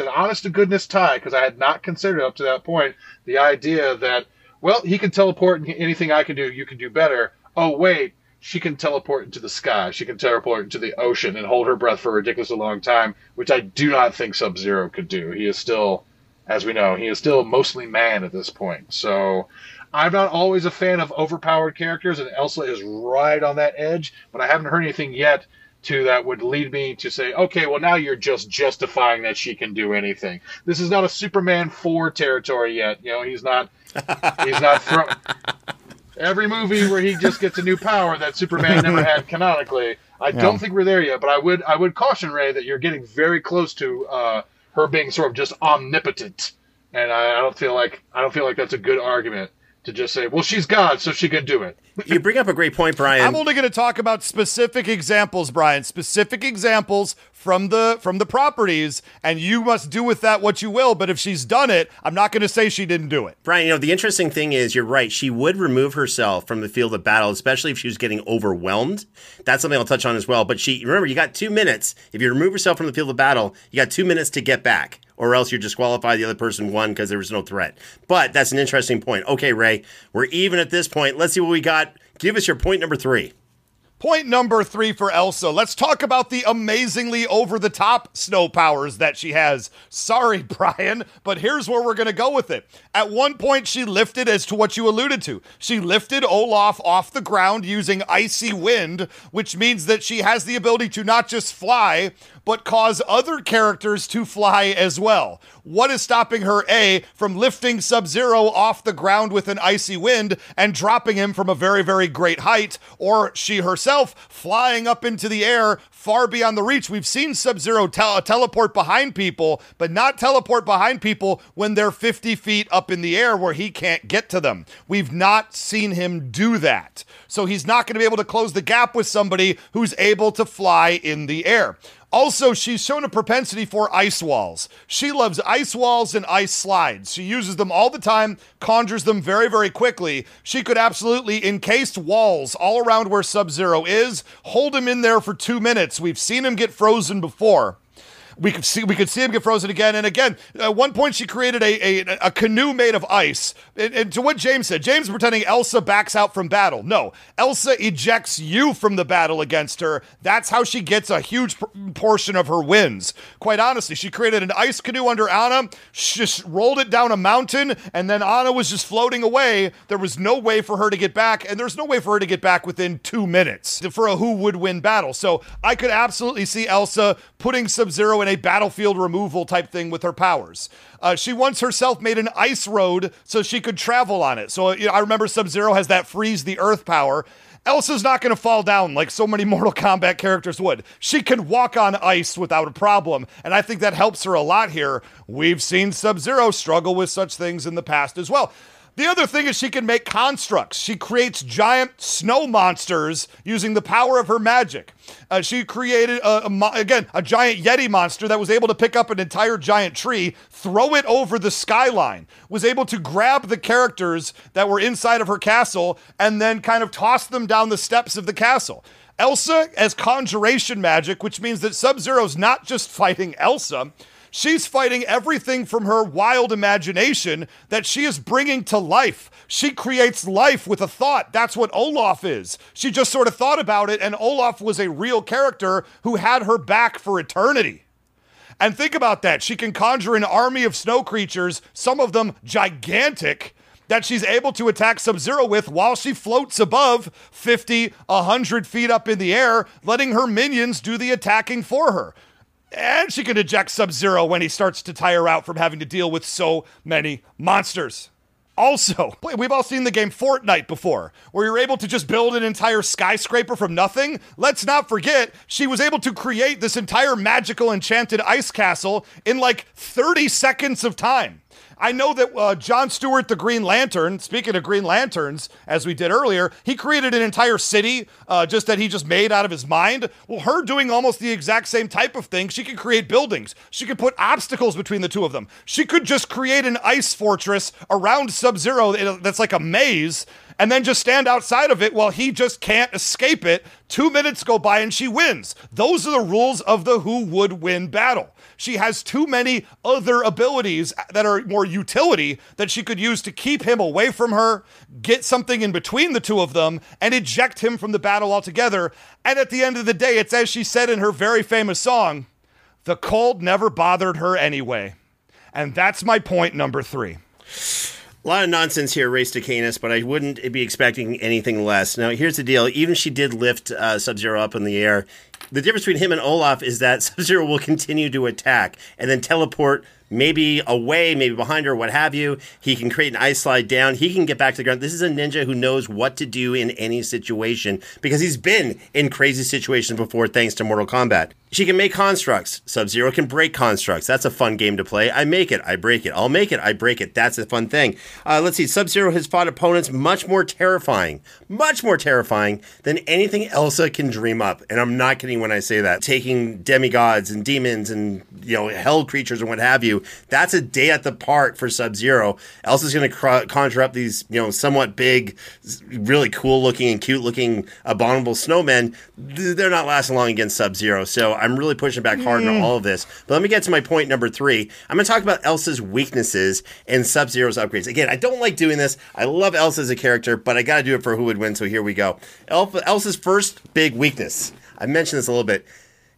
an honest to goodness tie, because I had not considered up to that point the idea that, well, he can teleport and anything I can do, you can do better. Oh wait, she can teleport into the sky, she can teleport into the ocean and hold her breath for a ridiculously long time, which I do not think Sub-Zero could do. He is still, as we know, mostly man at this point. So I'm not always a fan of overpowered characters, and Elsa is right on that edge, but I haven't heard anything yet that would lead me to say, okay, well, now you're just justifying that she can do anything. This is not a Superman 4 territory yet. He's not thrown. Every movie where he just gets a new power that Superman never had canonically, I don't think we're there yet, but I would caution, Ray, that you're getting very close to her being sort of just omnipotent, and I don't feel like that's a good argument to just say, well, she's God, so she can do it. You bring up a great point, Brian. I'm only going to talk about specific examples, Brian, specific examples from the properties, and you must do with that what you will. But if she's done it, I'm not going to say she didn't do it. Brian, you know, the interesting thing is, you're right. She would remove herself from the field of battle, especially if she was getting overwhelmed. That's something I'll touch on as well. But she, remember, you got 2 minutes. If you remove yourself from the field of battle, you got 2 minutes to get back, or else you're disqualified. The other person won because there was no threat. But that's an interesting point. Okay, Ray, we're even at this point. Let's see what we got. Give us your point number three. Point number three for Elsa. Let's talk about the amazingly over-the-top snow powers that she has. Sorry, Brian, but here's where we're going to go with it. At one point, she lifted, as to what you alluded to, she lifted Olaf off the ground using icy wind, which means that she has the ability to not just fly, but cause other characters to fly as well. What is stopping her, A, from lifting Sub-Zero off the ground with an icy wind and dropping him from a very, very great height, or she herself flying up into the air far beyond the reach? We've seen Sub-Zero teleport behind people, but not teleport behind people when they're 50 feet up in the air where he can't get to them. We've not seen him do that. So he's not going to be able to close the gap with somebody who's able to fly in the air. Also, she's shown a propensity for ice walls. She loves ice walls and ice slides. She uses them all the time, conjures them very, very quickly. She could absolutely encase walls all around where Sub-Zero is, hold him in there for 2 minutes. We've seen him get frozen before. We could see him get frozen again and again. At one point, she created a canoe made of ice. And to what James said, James pretending Elsa backs out from battle. No, Elsa ejects you from the battle against her. That's how she gets a huge portion of her wins. Quite honestly, she created an ice canoe under Anna. She just rolled it down a mountain, and then Anna was just floating away. There was no way for her to get back, and there's no way for her to get back within 2 minutes for a who would win battle. So I could absolutely see Elsa putting Sub-Zero in a battlefield removal type thing with her powers. She once herself made an ice road so she could travel on it. So I remember Sub-Zero has that freeze the earth power. Elsa's not going to fall down like so many Mortal Kombat characters would. She can walk on ice without a problem, and I think that helps her a lot here. We've seen Sub-Zero struggle with such things in the past as well. The other thing is she can make constructs. She creates giant snow monsters using the power of her magic. She created, a giant Yeti monster that was able to pick up an entire giant tree, throw it over the skyline, was able to grab the characters that were inside of her castle, and then kind of toss them down the steps of the castle. Elsa has conjuration magic, which means that Sub-Zero's not just fighting Elsa. She's fighting everything from her wild imagination that she is bringing to life. She creates life with a thought. That's what Olaf is. She just sort of thought about it, and Olaf was a real character who had her back for eternity. And think about that. She can conjure an army of snow creatures, some of them gigantic, that she's able to attack Sub-Zero with while she floats above 50, 100 feet up in the air, letting her minions do the attacking for her. And she can eject Sub-Zero when he starts to tire out from having to deal with so many monsters. Also, we've all seen the game Fortnite before, where you're able to just build an entire skyscraper from nothing. Let's not forget, she was able to create this entire magical enchanted ice castle in like 30 seconds of time. I know that Jon Stewart, the Green Lantern, speaking of Green Lanterns, as we did earlier, he created an entire city that he made out of his mind. Well, her doing almost the exact same type of thing. She could create buildings. She could put obstacles between the two of them. She could just create an ice fortress around Sub-Zero that's like a maze, and then just stand outside of it while he just can't escape it. 2 minutes go by and she wins. Those are the rules of the who would win battle. She has too many other abilities that are more utility that she could use to keep him away from her, get something in between the two of them, and eject him from the battle altogether. And at the end of the day, it's as she said in her very famous song, the cold never bothered her anyway. And that's my point number three. A lot of nonsense here, Race to Canis, but I wouldn't be expecting anything less. Now, here's the deal. Even if she did lift Sub-Zero up in the air, the difference between him and Olaf is that Sub-Zero will continue to attack and then teleport maybe away, maybe behind her, what have you. He can create an ice slide down. He can get back to the ground. This is a ninja who knows what to do in any situation because he's been in crazy situations before thanks to Mortal Kombat. She can make constructs. Sub-Zero can break constructs. That's a fun game to play. I make it. I break it. I'll make it. I break it. That's a fun thing. Let's see. Sub-Zero has fought opponents much more terrifying than anything Elsa can dream up. And I'm not kidding when I say that. Taking demigods and demons and, hell creatures and what have you. That's a day at the park for Sub-Zero. Elsa's going to conjure up these, somewhat big, really cool looking and cute looking abominable snowmen. They're not lasting long against Sub-Zero. So I'm really pushing back hard on all of this. But let me get to my point number 3. I'm going to talk about Elsa's weaknesses and Sub-Zero's upgrades. Again, I don't like doing this. I love Elsa as a character, but I got to do it for who would win, so here we go. Elsa's first big weakness, I mentioned this a little bit,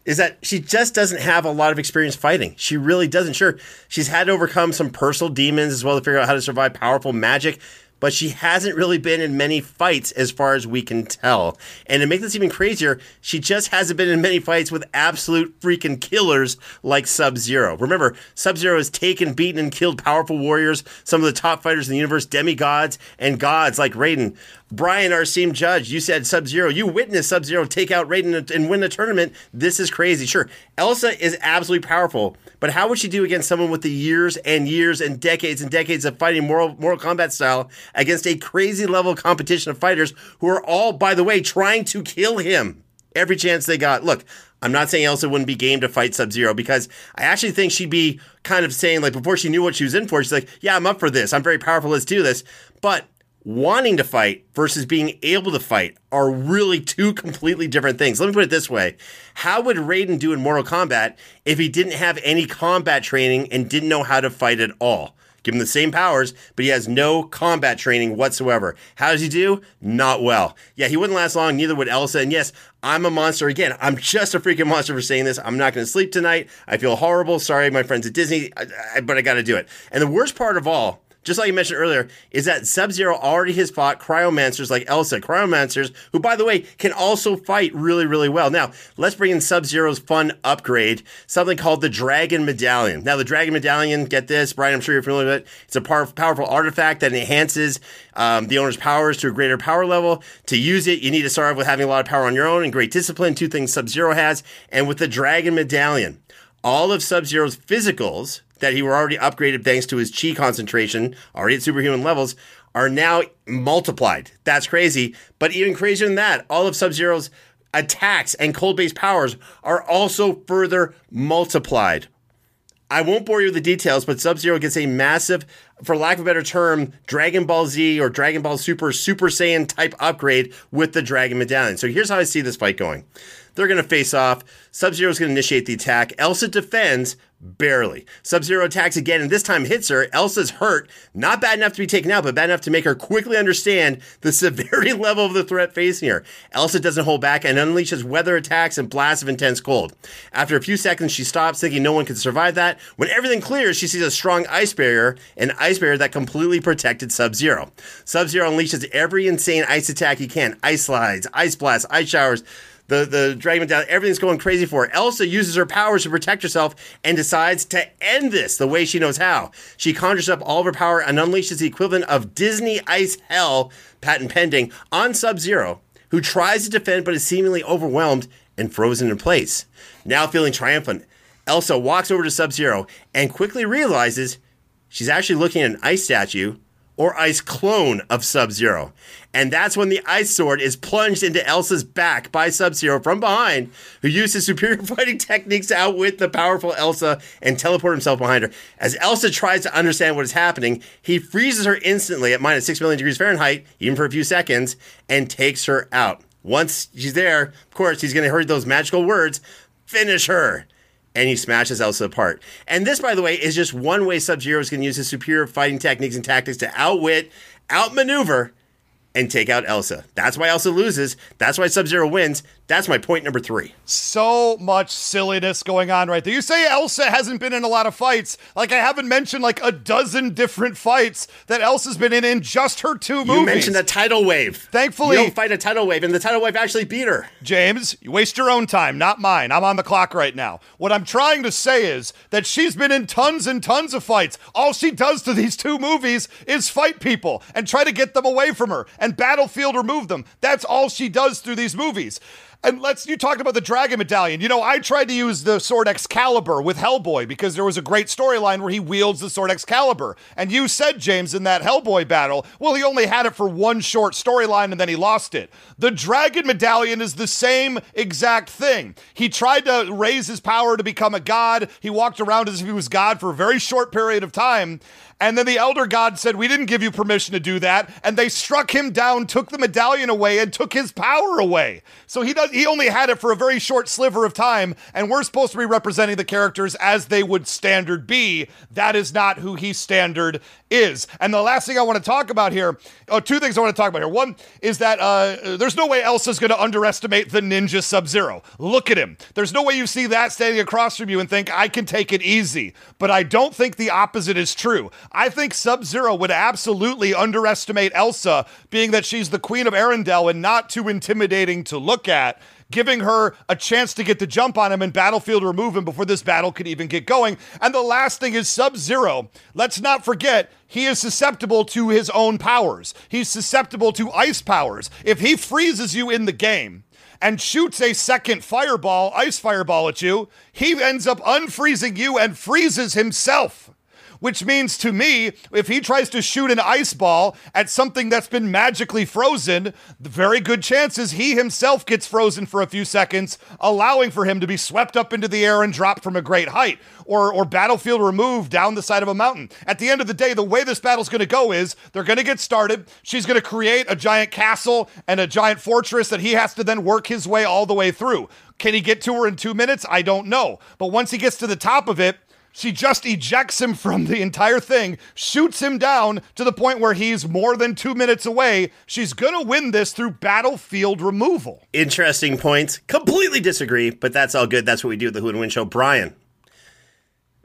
is that she just doesn't have a lot of experience fighting. She really doesn't. Sure, she's had to overcome some personal demons as well to figure out how to survive powerful magic, but she hasn't really been in many fights as far as we can tell. And to make this even crazier, she just hasn't been in many fights with absolute freaking killers like Sub-Zero. Remember, Sub-Zero has taken, beaten, and killed powerful warriors, some of the top fighters in the universe, demigods, and gods like Raiden. Brian, our esteemed judge, you said Sub-Zero. You witnessed Sub-Zero take out Raiden and win the tournament. This is crazy. Sure, Elsa is absolutely powerful, but how would she do against someone with the years and years and decades of fighting Mortal Kombat style against a crazy level of competition of fighters who are all, by the way, trying to kill him every chance they got? Look, I'm not saying Elsa wouldn't be game to fight Sub-Zero because I actually think she'd be kind of saying, like, before she knew what she was in for, she's like, yeah, I'm up for this. I'm very powerful. Let's do this. But wanting to fight versus being able to fight are really two completely different things. Let me put it this way. How would Raiden do in Mortal Kombat if he didn't have any combat training and didn't know how to fight at all? Give him the same powers, but he has no combat training whatsoever. How does he do? Not well. Yeah, he wouldn't last long. Neither would Elsa. And yes, I'm a monster. Again, I'm just a freaking monster for saying this. I'm not going to sleep tonight. I feel horrible. Sorry, my friends at Disney, but I got to do it. And the worst part of all, just like you mentioned earlier, is that Sub-Zero already has fought cryomancers like Elsa. Cryomancers, who, by the way, can also fight really, really well. Now, let's bring in Sub-Zero's fun upgrade, something called the Dragon Medallion. Now, the Dragon Medallion, get this, Brian, I'm sure you're familiar with it. It's a powerful artifact that enhances the owner's powers to a greater power level. To use it, you need to start off with having a lot of power on your own and great discipline, two things Sub-Zero has. And with the Dragon Medallion, all of Sub-Zero's physicals that he were already upgraded thanks to his chi concentration, already at superhuman levels, are now multiplied. That's crazy. But even crazier than that, all of Sub-Zero's attacks and cold-based powers are also further multiplied. I won't bore you with the details, but Sub-Zero gets a massive, for lack of a better term, Dragon Ball Z or Dragon Ball Super Saiyan type upgrade with the Dragon Medallion. So here's how I see this fight going. They're going to face off. Sub-Zero is going to initiate the attack. Elsa defends, barely. Sub-Zero attacks again, and this time hits her. Elsa's hurt. Not bad enough to be taken out, but bad enough to make her quickly understand the severity level of the threat facing her. Elsa doesn't hold back and unleashes weather attacks and blasts of intense cold. After a few seconds, she stops, thinking no one could survive that. When everything clears, she sees a strong ice barrier, an ice barrier that completely protected Sub-Zero. Sub-Zero unleashes every insane ice attack he can. Ice slides, ice blasts, ice showers. The Dragon Medallion, everything's going crazy for her. Elsa uses her powers to protect herself and decides to end this the way she knows how. She conjures up all of her power and unleashes the equivalent of Disney Ice Hell, patent pending, on Sub-Zero, who tries to defend but is seemingly overwhelmed and frozen in place. Now feeling triumphant, Elsa walks over to Sub-Zero and quickly realizes she's actually looking at an ice statue or ice clone of Sub-Zero. And that's when the ice sword is plunged into Elsa's back by Sub-Zero from behind, who used his superior fighting techniques to outwit the powerful Elsa and teleport himself behind her. As Elsa tries to understand what is happening, he freezes her instantly at minus 6 million degrees Fahrenheit, even for a few seconds, and takes her out. Once she's there, of course, he's going to hear those magical words, "Finish her." And he smashes Elsa apart. And this, by the way, is just one way Sub-Zero is going to use his superior fighting techniques and tactics to outwit, outmaneuver, and take out Elsa. That's why Elsa loses. That's why Sub-Zero wins. That's my point number 3. So much silliness going on right there. You say Elsa hasn't been in a lot of fights. Like, I haven't mentioned like a dozen different fights that Elsa's been in just her 2 movies. You mentioned the tidal wave. Thankfully. You don't fight a tidal wave, and the tidal wave actually beat her. James, you waste your own time, not mine. I'm on the clock right now. What I'm trying to say is that she's been in tons and tons of fights. All she does to these 2 movies is fight people and try to get them away from her and Battlefield remove them. That's all she does through these movies. And you talked about the Dragon Medallion. You know, I tried to use the Sword Excalibur with Hellboy because there was a great storyline where he wields the Sword Excalibur. And you said, James, in that Hellboy battle, well, he only had it for one short storyline and then he lost it. The Dragon Medallion is the same exact thing. He tried to raise his power to become a god. He walked around as if he was god for a very short period of time. And then the Elder God said, we didn't give you permission to do that. And they struck him down, took the medallion away, and took his power away. So he only had it for a very short sliver of time, and we're supposed to be representing the characters as they would standard be. That is not who he standard is. And the last thing I want to talk about here, 2 things I want to talk about here. One is that there's no way Elsa's going to underestimate the ninja Sub-Zero. Look at him. There's no way you see that standing across from you and think, I can take it easy. But I don't think the opposite is true. I think Sub-Zero would absolutely underestimate Elsa, being that she's the queen of Arendelle and not too intimidating to look at, giving her a chance to get the jump on him and Battlefield remove him before this battle could even get going. And the last thing is Sub-Zero. Let's not forget, he is susceptible to his own powers. He's susceptible to ice powers. If he freezes you in the game and shoots a second fireball, ice fireball at you, he ends up unfreezing you and freezes himself. Which means to me, if he tries to shoot an ice ball at something that's been magically frozen, the very good chances he himself gets frozen for a few seconds, allowing for him to be swept up into the air and dropped from a great height, or Battlefield removed down the side of a mountain. At the end of the day, the way this battle's going to go is they're going to get started. She's going to create a giant castle and a giant fortress that he has to then work his way all the way through. Can he get to her in 2 minutes? I don't know. But once he gets to the top of it, she just ejects him from the entire thing, shoots him down to the point where he's more than 2 minutes away. She's going to win this through battlefield removal. Interesting points. Completely disagree, but that's all good. That's what we do at the Who Would Win Show. Brian,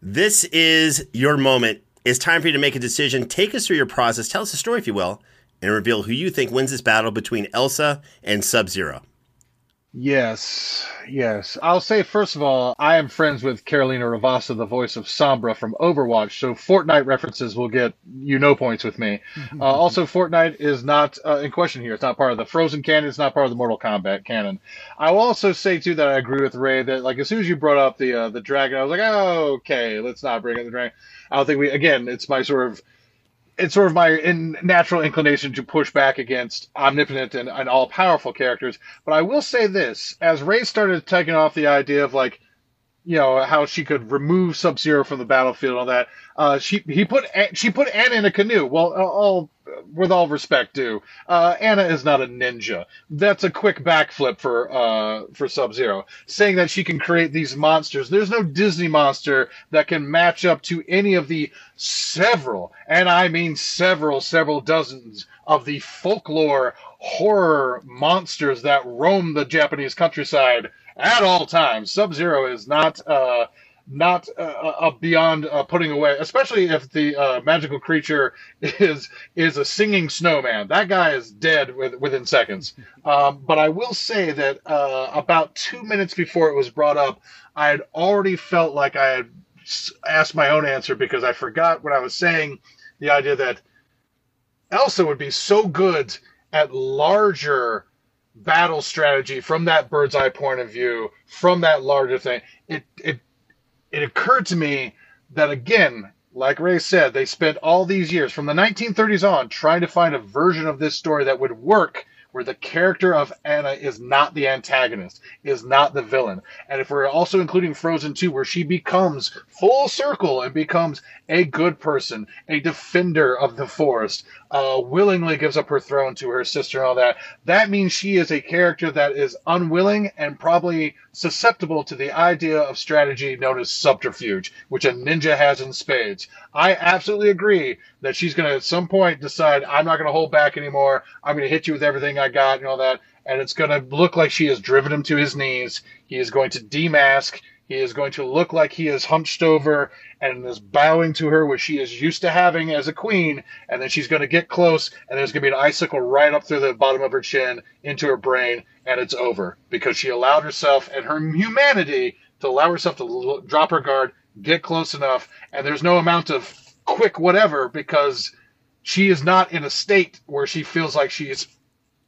this is your moment. It's time for you to make a decision. Take us through your process. Tell us a story, if you will, and reveal who you think wins this battle between Elsa and Sub-Zero. Yes. I'll say, first of all, I am friends with Carolina Ravassa, the voice of Sombra from Overwatch, so Fortnite references will get points with me. Also, Fortnite is not in question here. It's not part of the Frozen canon. It's not part of the Mortal Kombat canon. I will also say, too, that I agree with Ray that, like, as soon as you brought up the dragon, I was like, oh, okay, let's not bring up the dragon. I don't think we, again, it's sort of my natural inclination to push back against omnipotent and all-powerful characters. But I will say this. As Ray started taking off the idea of, like, you know, how she could remove Sub-Zero from the battlefield and all that, she put Anna in a canoe. Well, with all respect due, Anna is not a ninja. That's a quick backflip for Sub-Zero. Saying that she can create these monsters. There's no Disney monster that can match up to any of the several, and I mean several dozens of the folklore horror monsters that roam the Japanese countryside at all times. Sub-Zero is not beyond putting away, especially if the magical creature is a singing snowman. That guy is dead within seconds. But I will say that about 2 minutes before it was brought up, I had already felt like I had asked my own answer because I forgot what I was saying. The idea that Elsa would be so good at larger battle strategy from that bird's eye point of view, from that larger thing, it occurred to me that, again, like Ray said, they spent all these years from the 1930s on trying to find a version of this story that would work where the character of Anna is not the antagonist, is not the villain. And if we're also including Frozen 2, where she becomes full circle and becomes a good person, a defender of the forest, willingly gives up her throne to her sister and all that, that means she is a character that is unwilling and probably susceptible to the idea of strategy known as subterfuge, which a ninja has in spades. I absolutely agree that she's going to at some point decide, I'm not going to hold back anymore. I'm going to hit you with everything I got and all that. And it's going to look like she has driven him to his knees. He is going to demask. He is going to look like he is hunched over and is bowing to her, which she is used to having as a queen. And then she's going to get close, and there's going to be an icicle right up through the bottom of her chin into her brain, and it's over. Because she allowed herself and her humanity to allow herself to drop her guard, get close enough, and there's no amount of quick whatever, because she is not in a state where she feels like she's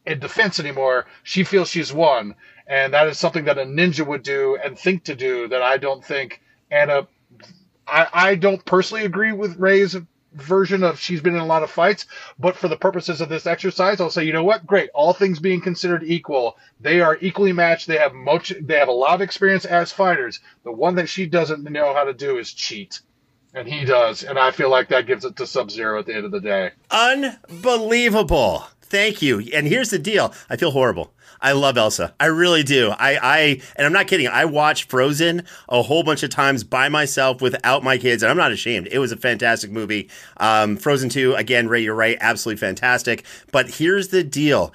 in defense anymore. She feels she's won. And that is something that a ninja would do and think to do that I don't think Anna... I don't personally agree with Ray's version of she's been in a lot of fights, but for the purposes of this exercise, I'll say, you know what? Great. All things being considered equal, they are equally matched. They have much. They have a lot of experience as fighters. The one that she doesn't know how to do is cheat. And he does. And I feel like that gives it to Sub-Zero at the end of the day. Unbelievable. Thank you. And here's the deal. I feel horrible. I love Elsa. I really do. And I'm not kidding. I watched Frozen a whole bunch of times by myself without my kids, and I'm not ashamed. It was a fantastic movie. Frozen 2, again, Ray, you're right. Absolutely fantastic. But here's the deal.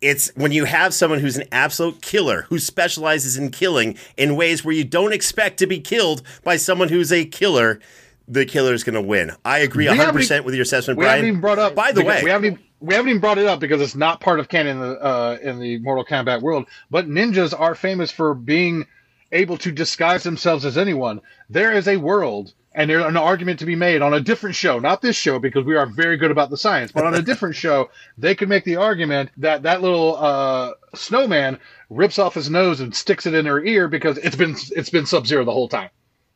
It's when you have someone who's an absolute killer, who specializes in killing in ways where you don't expect to be killed by someone who's a killer, the killer's going to win. I agree 100% with your assessment, Brian. We haven't even brought up, by the way. We haven't even brought it up because it's not part of canon in the Mortal Kombat world, but ninjas are famous for being able to disguise themselves as anyone. There is a world, and there's an argument to be made on a different show, not this show, because we are very good about the science, but on a different show, they could make the argument that that little snowman rips off his nose and sticks it in her ear because it's been Sub-Zero the whole time.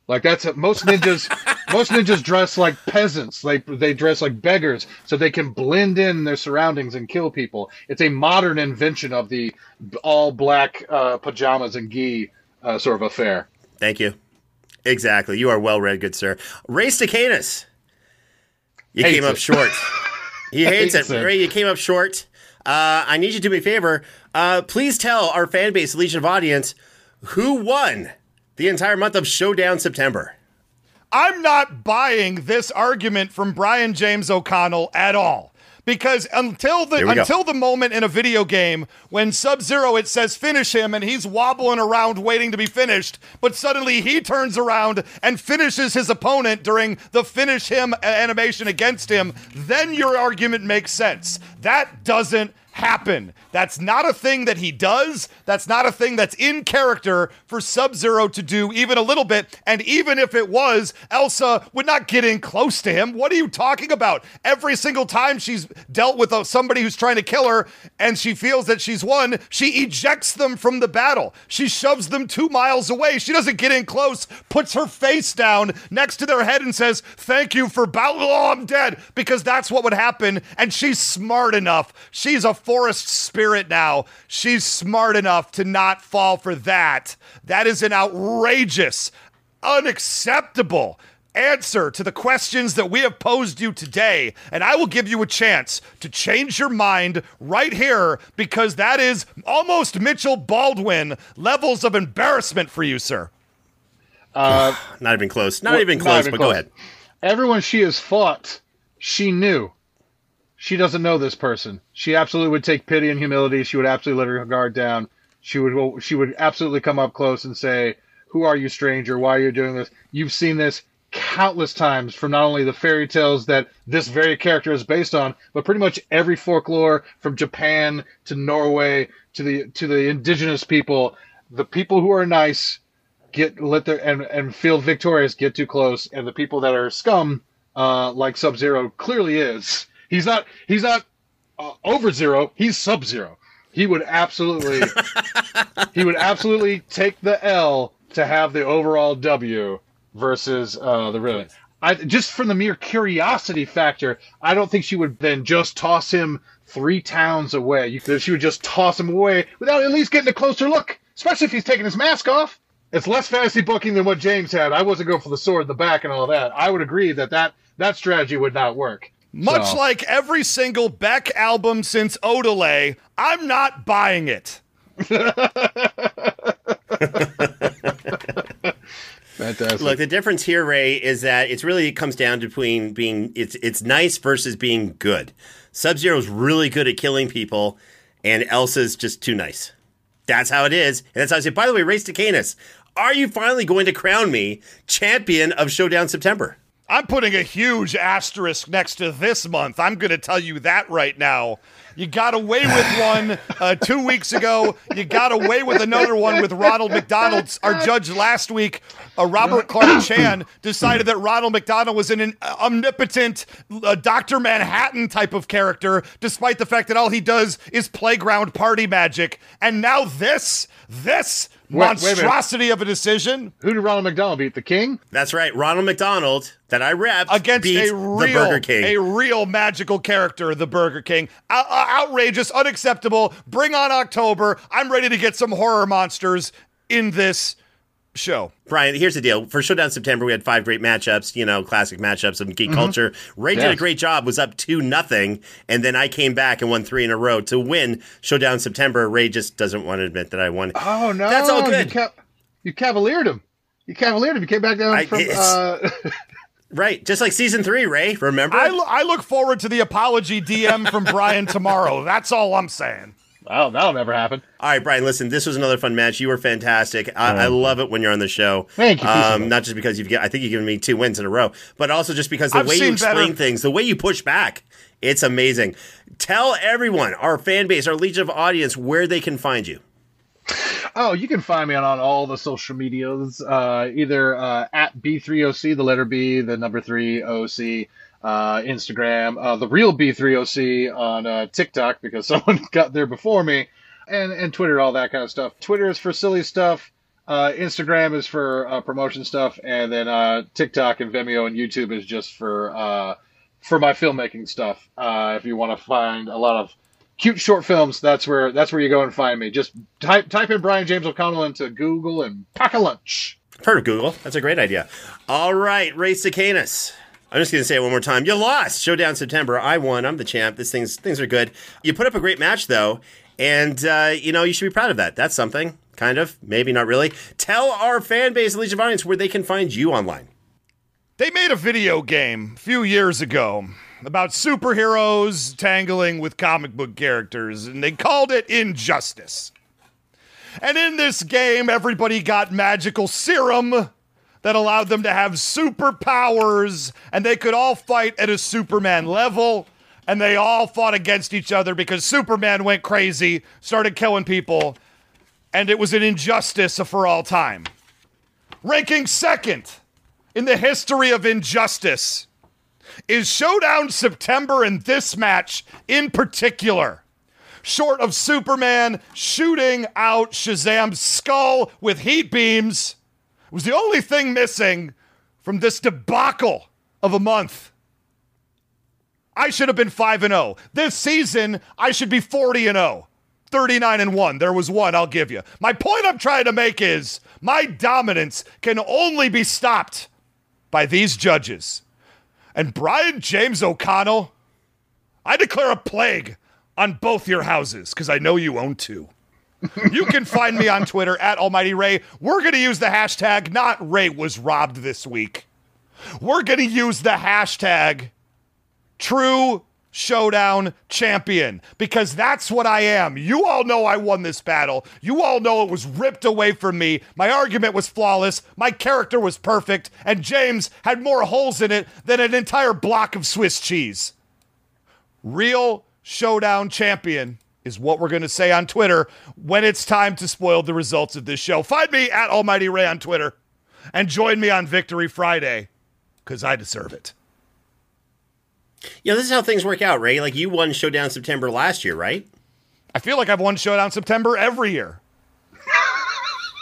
Like that's most ninjas. Most ninjas dress like peasants. They dress like beggars, so they can blend in their surroundings and kill people. It's a modern invention of the all black pajamas and gi sort of affair. Thank you. Exactly. You are well read, good sir. Ray Stacanus. You came up short. He hates it. Ray, you came up short. I need you to do me a favor. Please tell our fan base, Legion of Audience, who won the entire month of Showdown September. I'm not buying this argument from Brian James O'Connell at all. Because until the moment in a video game when Sub-Zero, it says finish him, and he's wobbling around waiting to be finished, but suddenly he turns around and finishes his opponent during the finish him animation against him, then your argument makes sense. That doesn't happen. That's not a thing that he does. That's not a thing that's in character for Sub-Zero to do even a little bit. And even if it was, Elsa would not get in close to him. What are you talking about? Every single time she's dealt with somebody who's trying to kill her and she feels that she's won, she ejects them from the battle. She shoves them 2 miles away. She doesn't get in close, puts her face down next to their head and says, thank you for battle. Oh, I'm dead. Because that's what would happen. And she's smart enough. She's a forest spirit now. She's smart enough to not fall for that. That is an outrageous, unacceptable answer to the questions that we have posed you today. And I will give you a chance to change your mind right here, because that is almost Mitchell Baldwin levels of embarrassment for you, sir. Not even close. Not even close. Go ahead. Everyone she has fought, she knew. She doesn't know this person. She absolutely would take pity and humility. She would absolutely let her guard down. She would absolutely come up close and say, who are you, stranger? Why are you doing this? You've seen this countless times from not only the fairy tales that this very character is based on, but pretty much every folklore from Japan to Norway to the indigenous people. The people who are nice and feel victorious get too close, and the people that are scum, like Sub-Zero clearly is. He's not over Zero. He's Sub-Zero. He would absolutely take the L to have the overall W versus the ribbon. Just from the mere curiosity factor, I don't think she would then just toss him 3 towns away. She would just toss him away without at least getting a closer look, especially if he's taking his mask off. It's less fantasy booking than what James had. I wasn't going for the sword in the back and all that. I would agree that strategy would not work. Much like every single Beck album since Odelay, I'm not buying it. Fantastic. fantastic. Look, the difference here, Ray, is that it's really comes down to between being it's nice versus being good. Sub-Zero's really good at killing people, and Elsa's just too nice. That's how it is, and that's how I say. By the way, Race to Canis, are you finally going to crown me champion of Showdown September? I'm putting a huge asterisk next to this month. I'm going to tell you that right now. You got away with one 2 weeks ago. You got away with another one with Ronald McDonald. Our judge last week, Robert Clark Chan, decided that Ronald McDonald was an omnipotent Dr. Manhattan type of character, despite the fact that all he does is playground party magic. And now this monstrosity of a decision. Who did Ronald McDonald beat? The King? That's right. Ronald McDonald, that I repped, against beat the Burger King. A real magical character, the Burger King. Outrageous, unacceptable. Bring on October. I'm ready to get some horror monsters in this show. Brian, here's the deal. For Showdown September, we had 5 great matchups, classic matchups of geek culture. Ray did a great job, was up 2-0, and then I came back and won 3 in a row to win Showdown September. Ray just doesn't want to admit that I won. Oh, no. That's all good. You cavaliered him. You came back down from... Right, just like season 3, Ray, remember? I look forward to the apology DM from Brian tomorrow. That's all I'm saying. Well, that'll never happen. All right, Brian, listen, this was another fun match. You were fantastic. I love it when you're on the show. Thank you. Not just because I think you've given me 2 wins in a row, but also just because the way you explain things, the way you push back, it's amazing. Tell everyone, our fan base, our legion of audience, where they can find you. Oh, you can find me on all the social medias, either at B3OC, the letter B, the number 3OC, Instagram, the real B3OC on TikTok, because someone got there before me, and Twitter, all that kind of stuff. Twitter is for silly stuff. Instagram is for promotion stuff. And then TikTok and Vimeo and YouTube is just for my filmmaking stuff. If you want to find a lot of cute short films, that's where you go and find me. Just type in Brian James O'Connell into Google and pack a lunch. I've heard of Google. That's a great idea. All right, Race to Canis. I'm just going to say it one more time. You lost Showdown September. I won. I'm the champ. Things are good. You put up a great match, though, and you should be proud of that. That's something, kind of, maybe not really. Tell our fan base, Legion of Audience, where they can find you online. They made a video game a few years ago about superheroes tangling with comic book characters, and they called it Injustice. And in this game, everybody got magical serum that allowed them to have superpowers, and they could all fight at a Superman level, and they all fought against each other because Superman went crazy, started killing people, and it was an injustice for all time. Ranking second in the history of injustice is Showdown September, and this match in particular. Short of Superman shooting out Shazam's skull with heat beams, it was the only thing missing from this debacle of a month. I should have been 5-0. This season, I should be 40-0. 39-1. There was one, I'll give you. My point I'm trying to make is my dominance can only be stopped by these judges. And Brian James O'Connell, I declare a plague on both your houses, because I know you own 2. You can find me on Twitter at Almighty Ray. We're going to use the hashtag not Ray was robbed this week. We're going to use the hashtag True Showdown Champion, because that's what I am. You all know I won this battle. You all know it was ripped away from me. My argument was flawless. My character was perfect. And James had more holes in it than an entire block of Swiss cheese. Real Showdown Champion is what we're going to say on Twitter when it's time to spoil the results of this show. Find me at Almighty Ray on Twitter and join me on Victory Friday, because I deserve it. This is how things work out, Ray. Like, you won Showdown September last year, right? I feel like I've won Showdown September every year.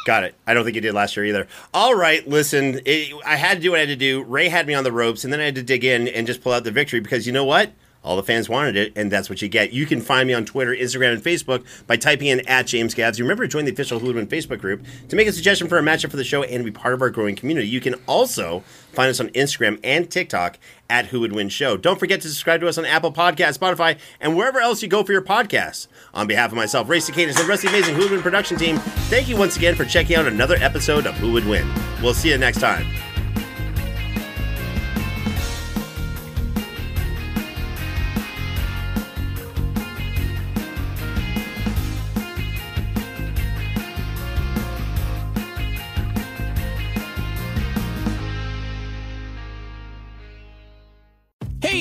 Got it. I don't think you did last year either. All right, listen, I had to do what I had to do. Ray had me on the ropes, and then I had to dig in and just pull out the victory, because you know what? All the fans wanted it, and that's what you get. You can find me on Twitter, Instagram, and Facebook by typing in @JamesGabs. Remember to join the official Hooligan Facebook group to make a suggestion for a matchup for the show and be part of our growing community. You can also find us on Instagram and TikTok @WhoWouldWinShow. Don't forget to subscribe to us on Apple Podcasts, Spotify, and wherever else you go for your podcasts. On behalf of myself, Ray Cicadas, and the rest of the amazing Who Would Win production team, thank you once again for checking out another episode of Who Would Win. We'll see you next time. Hey,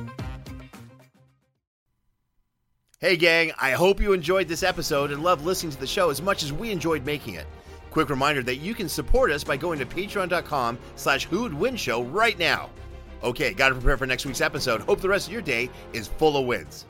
Hey gang, I hope you enjoyed this episode and loved listening to the show as much as we enjoyed making it. Quick reminder that you can support us by going to patreon.com/WhoWouldWinShow right now. Okay, gotta prepare for next week's episode. Hope the rest of your day is full of wins.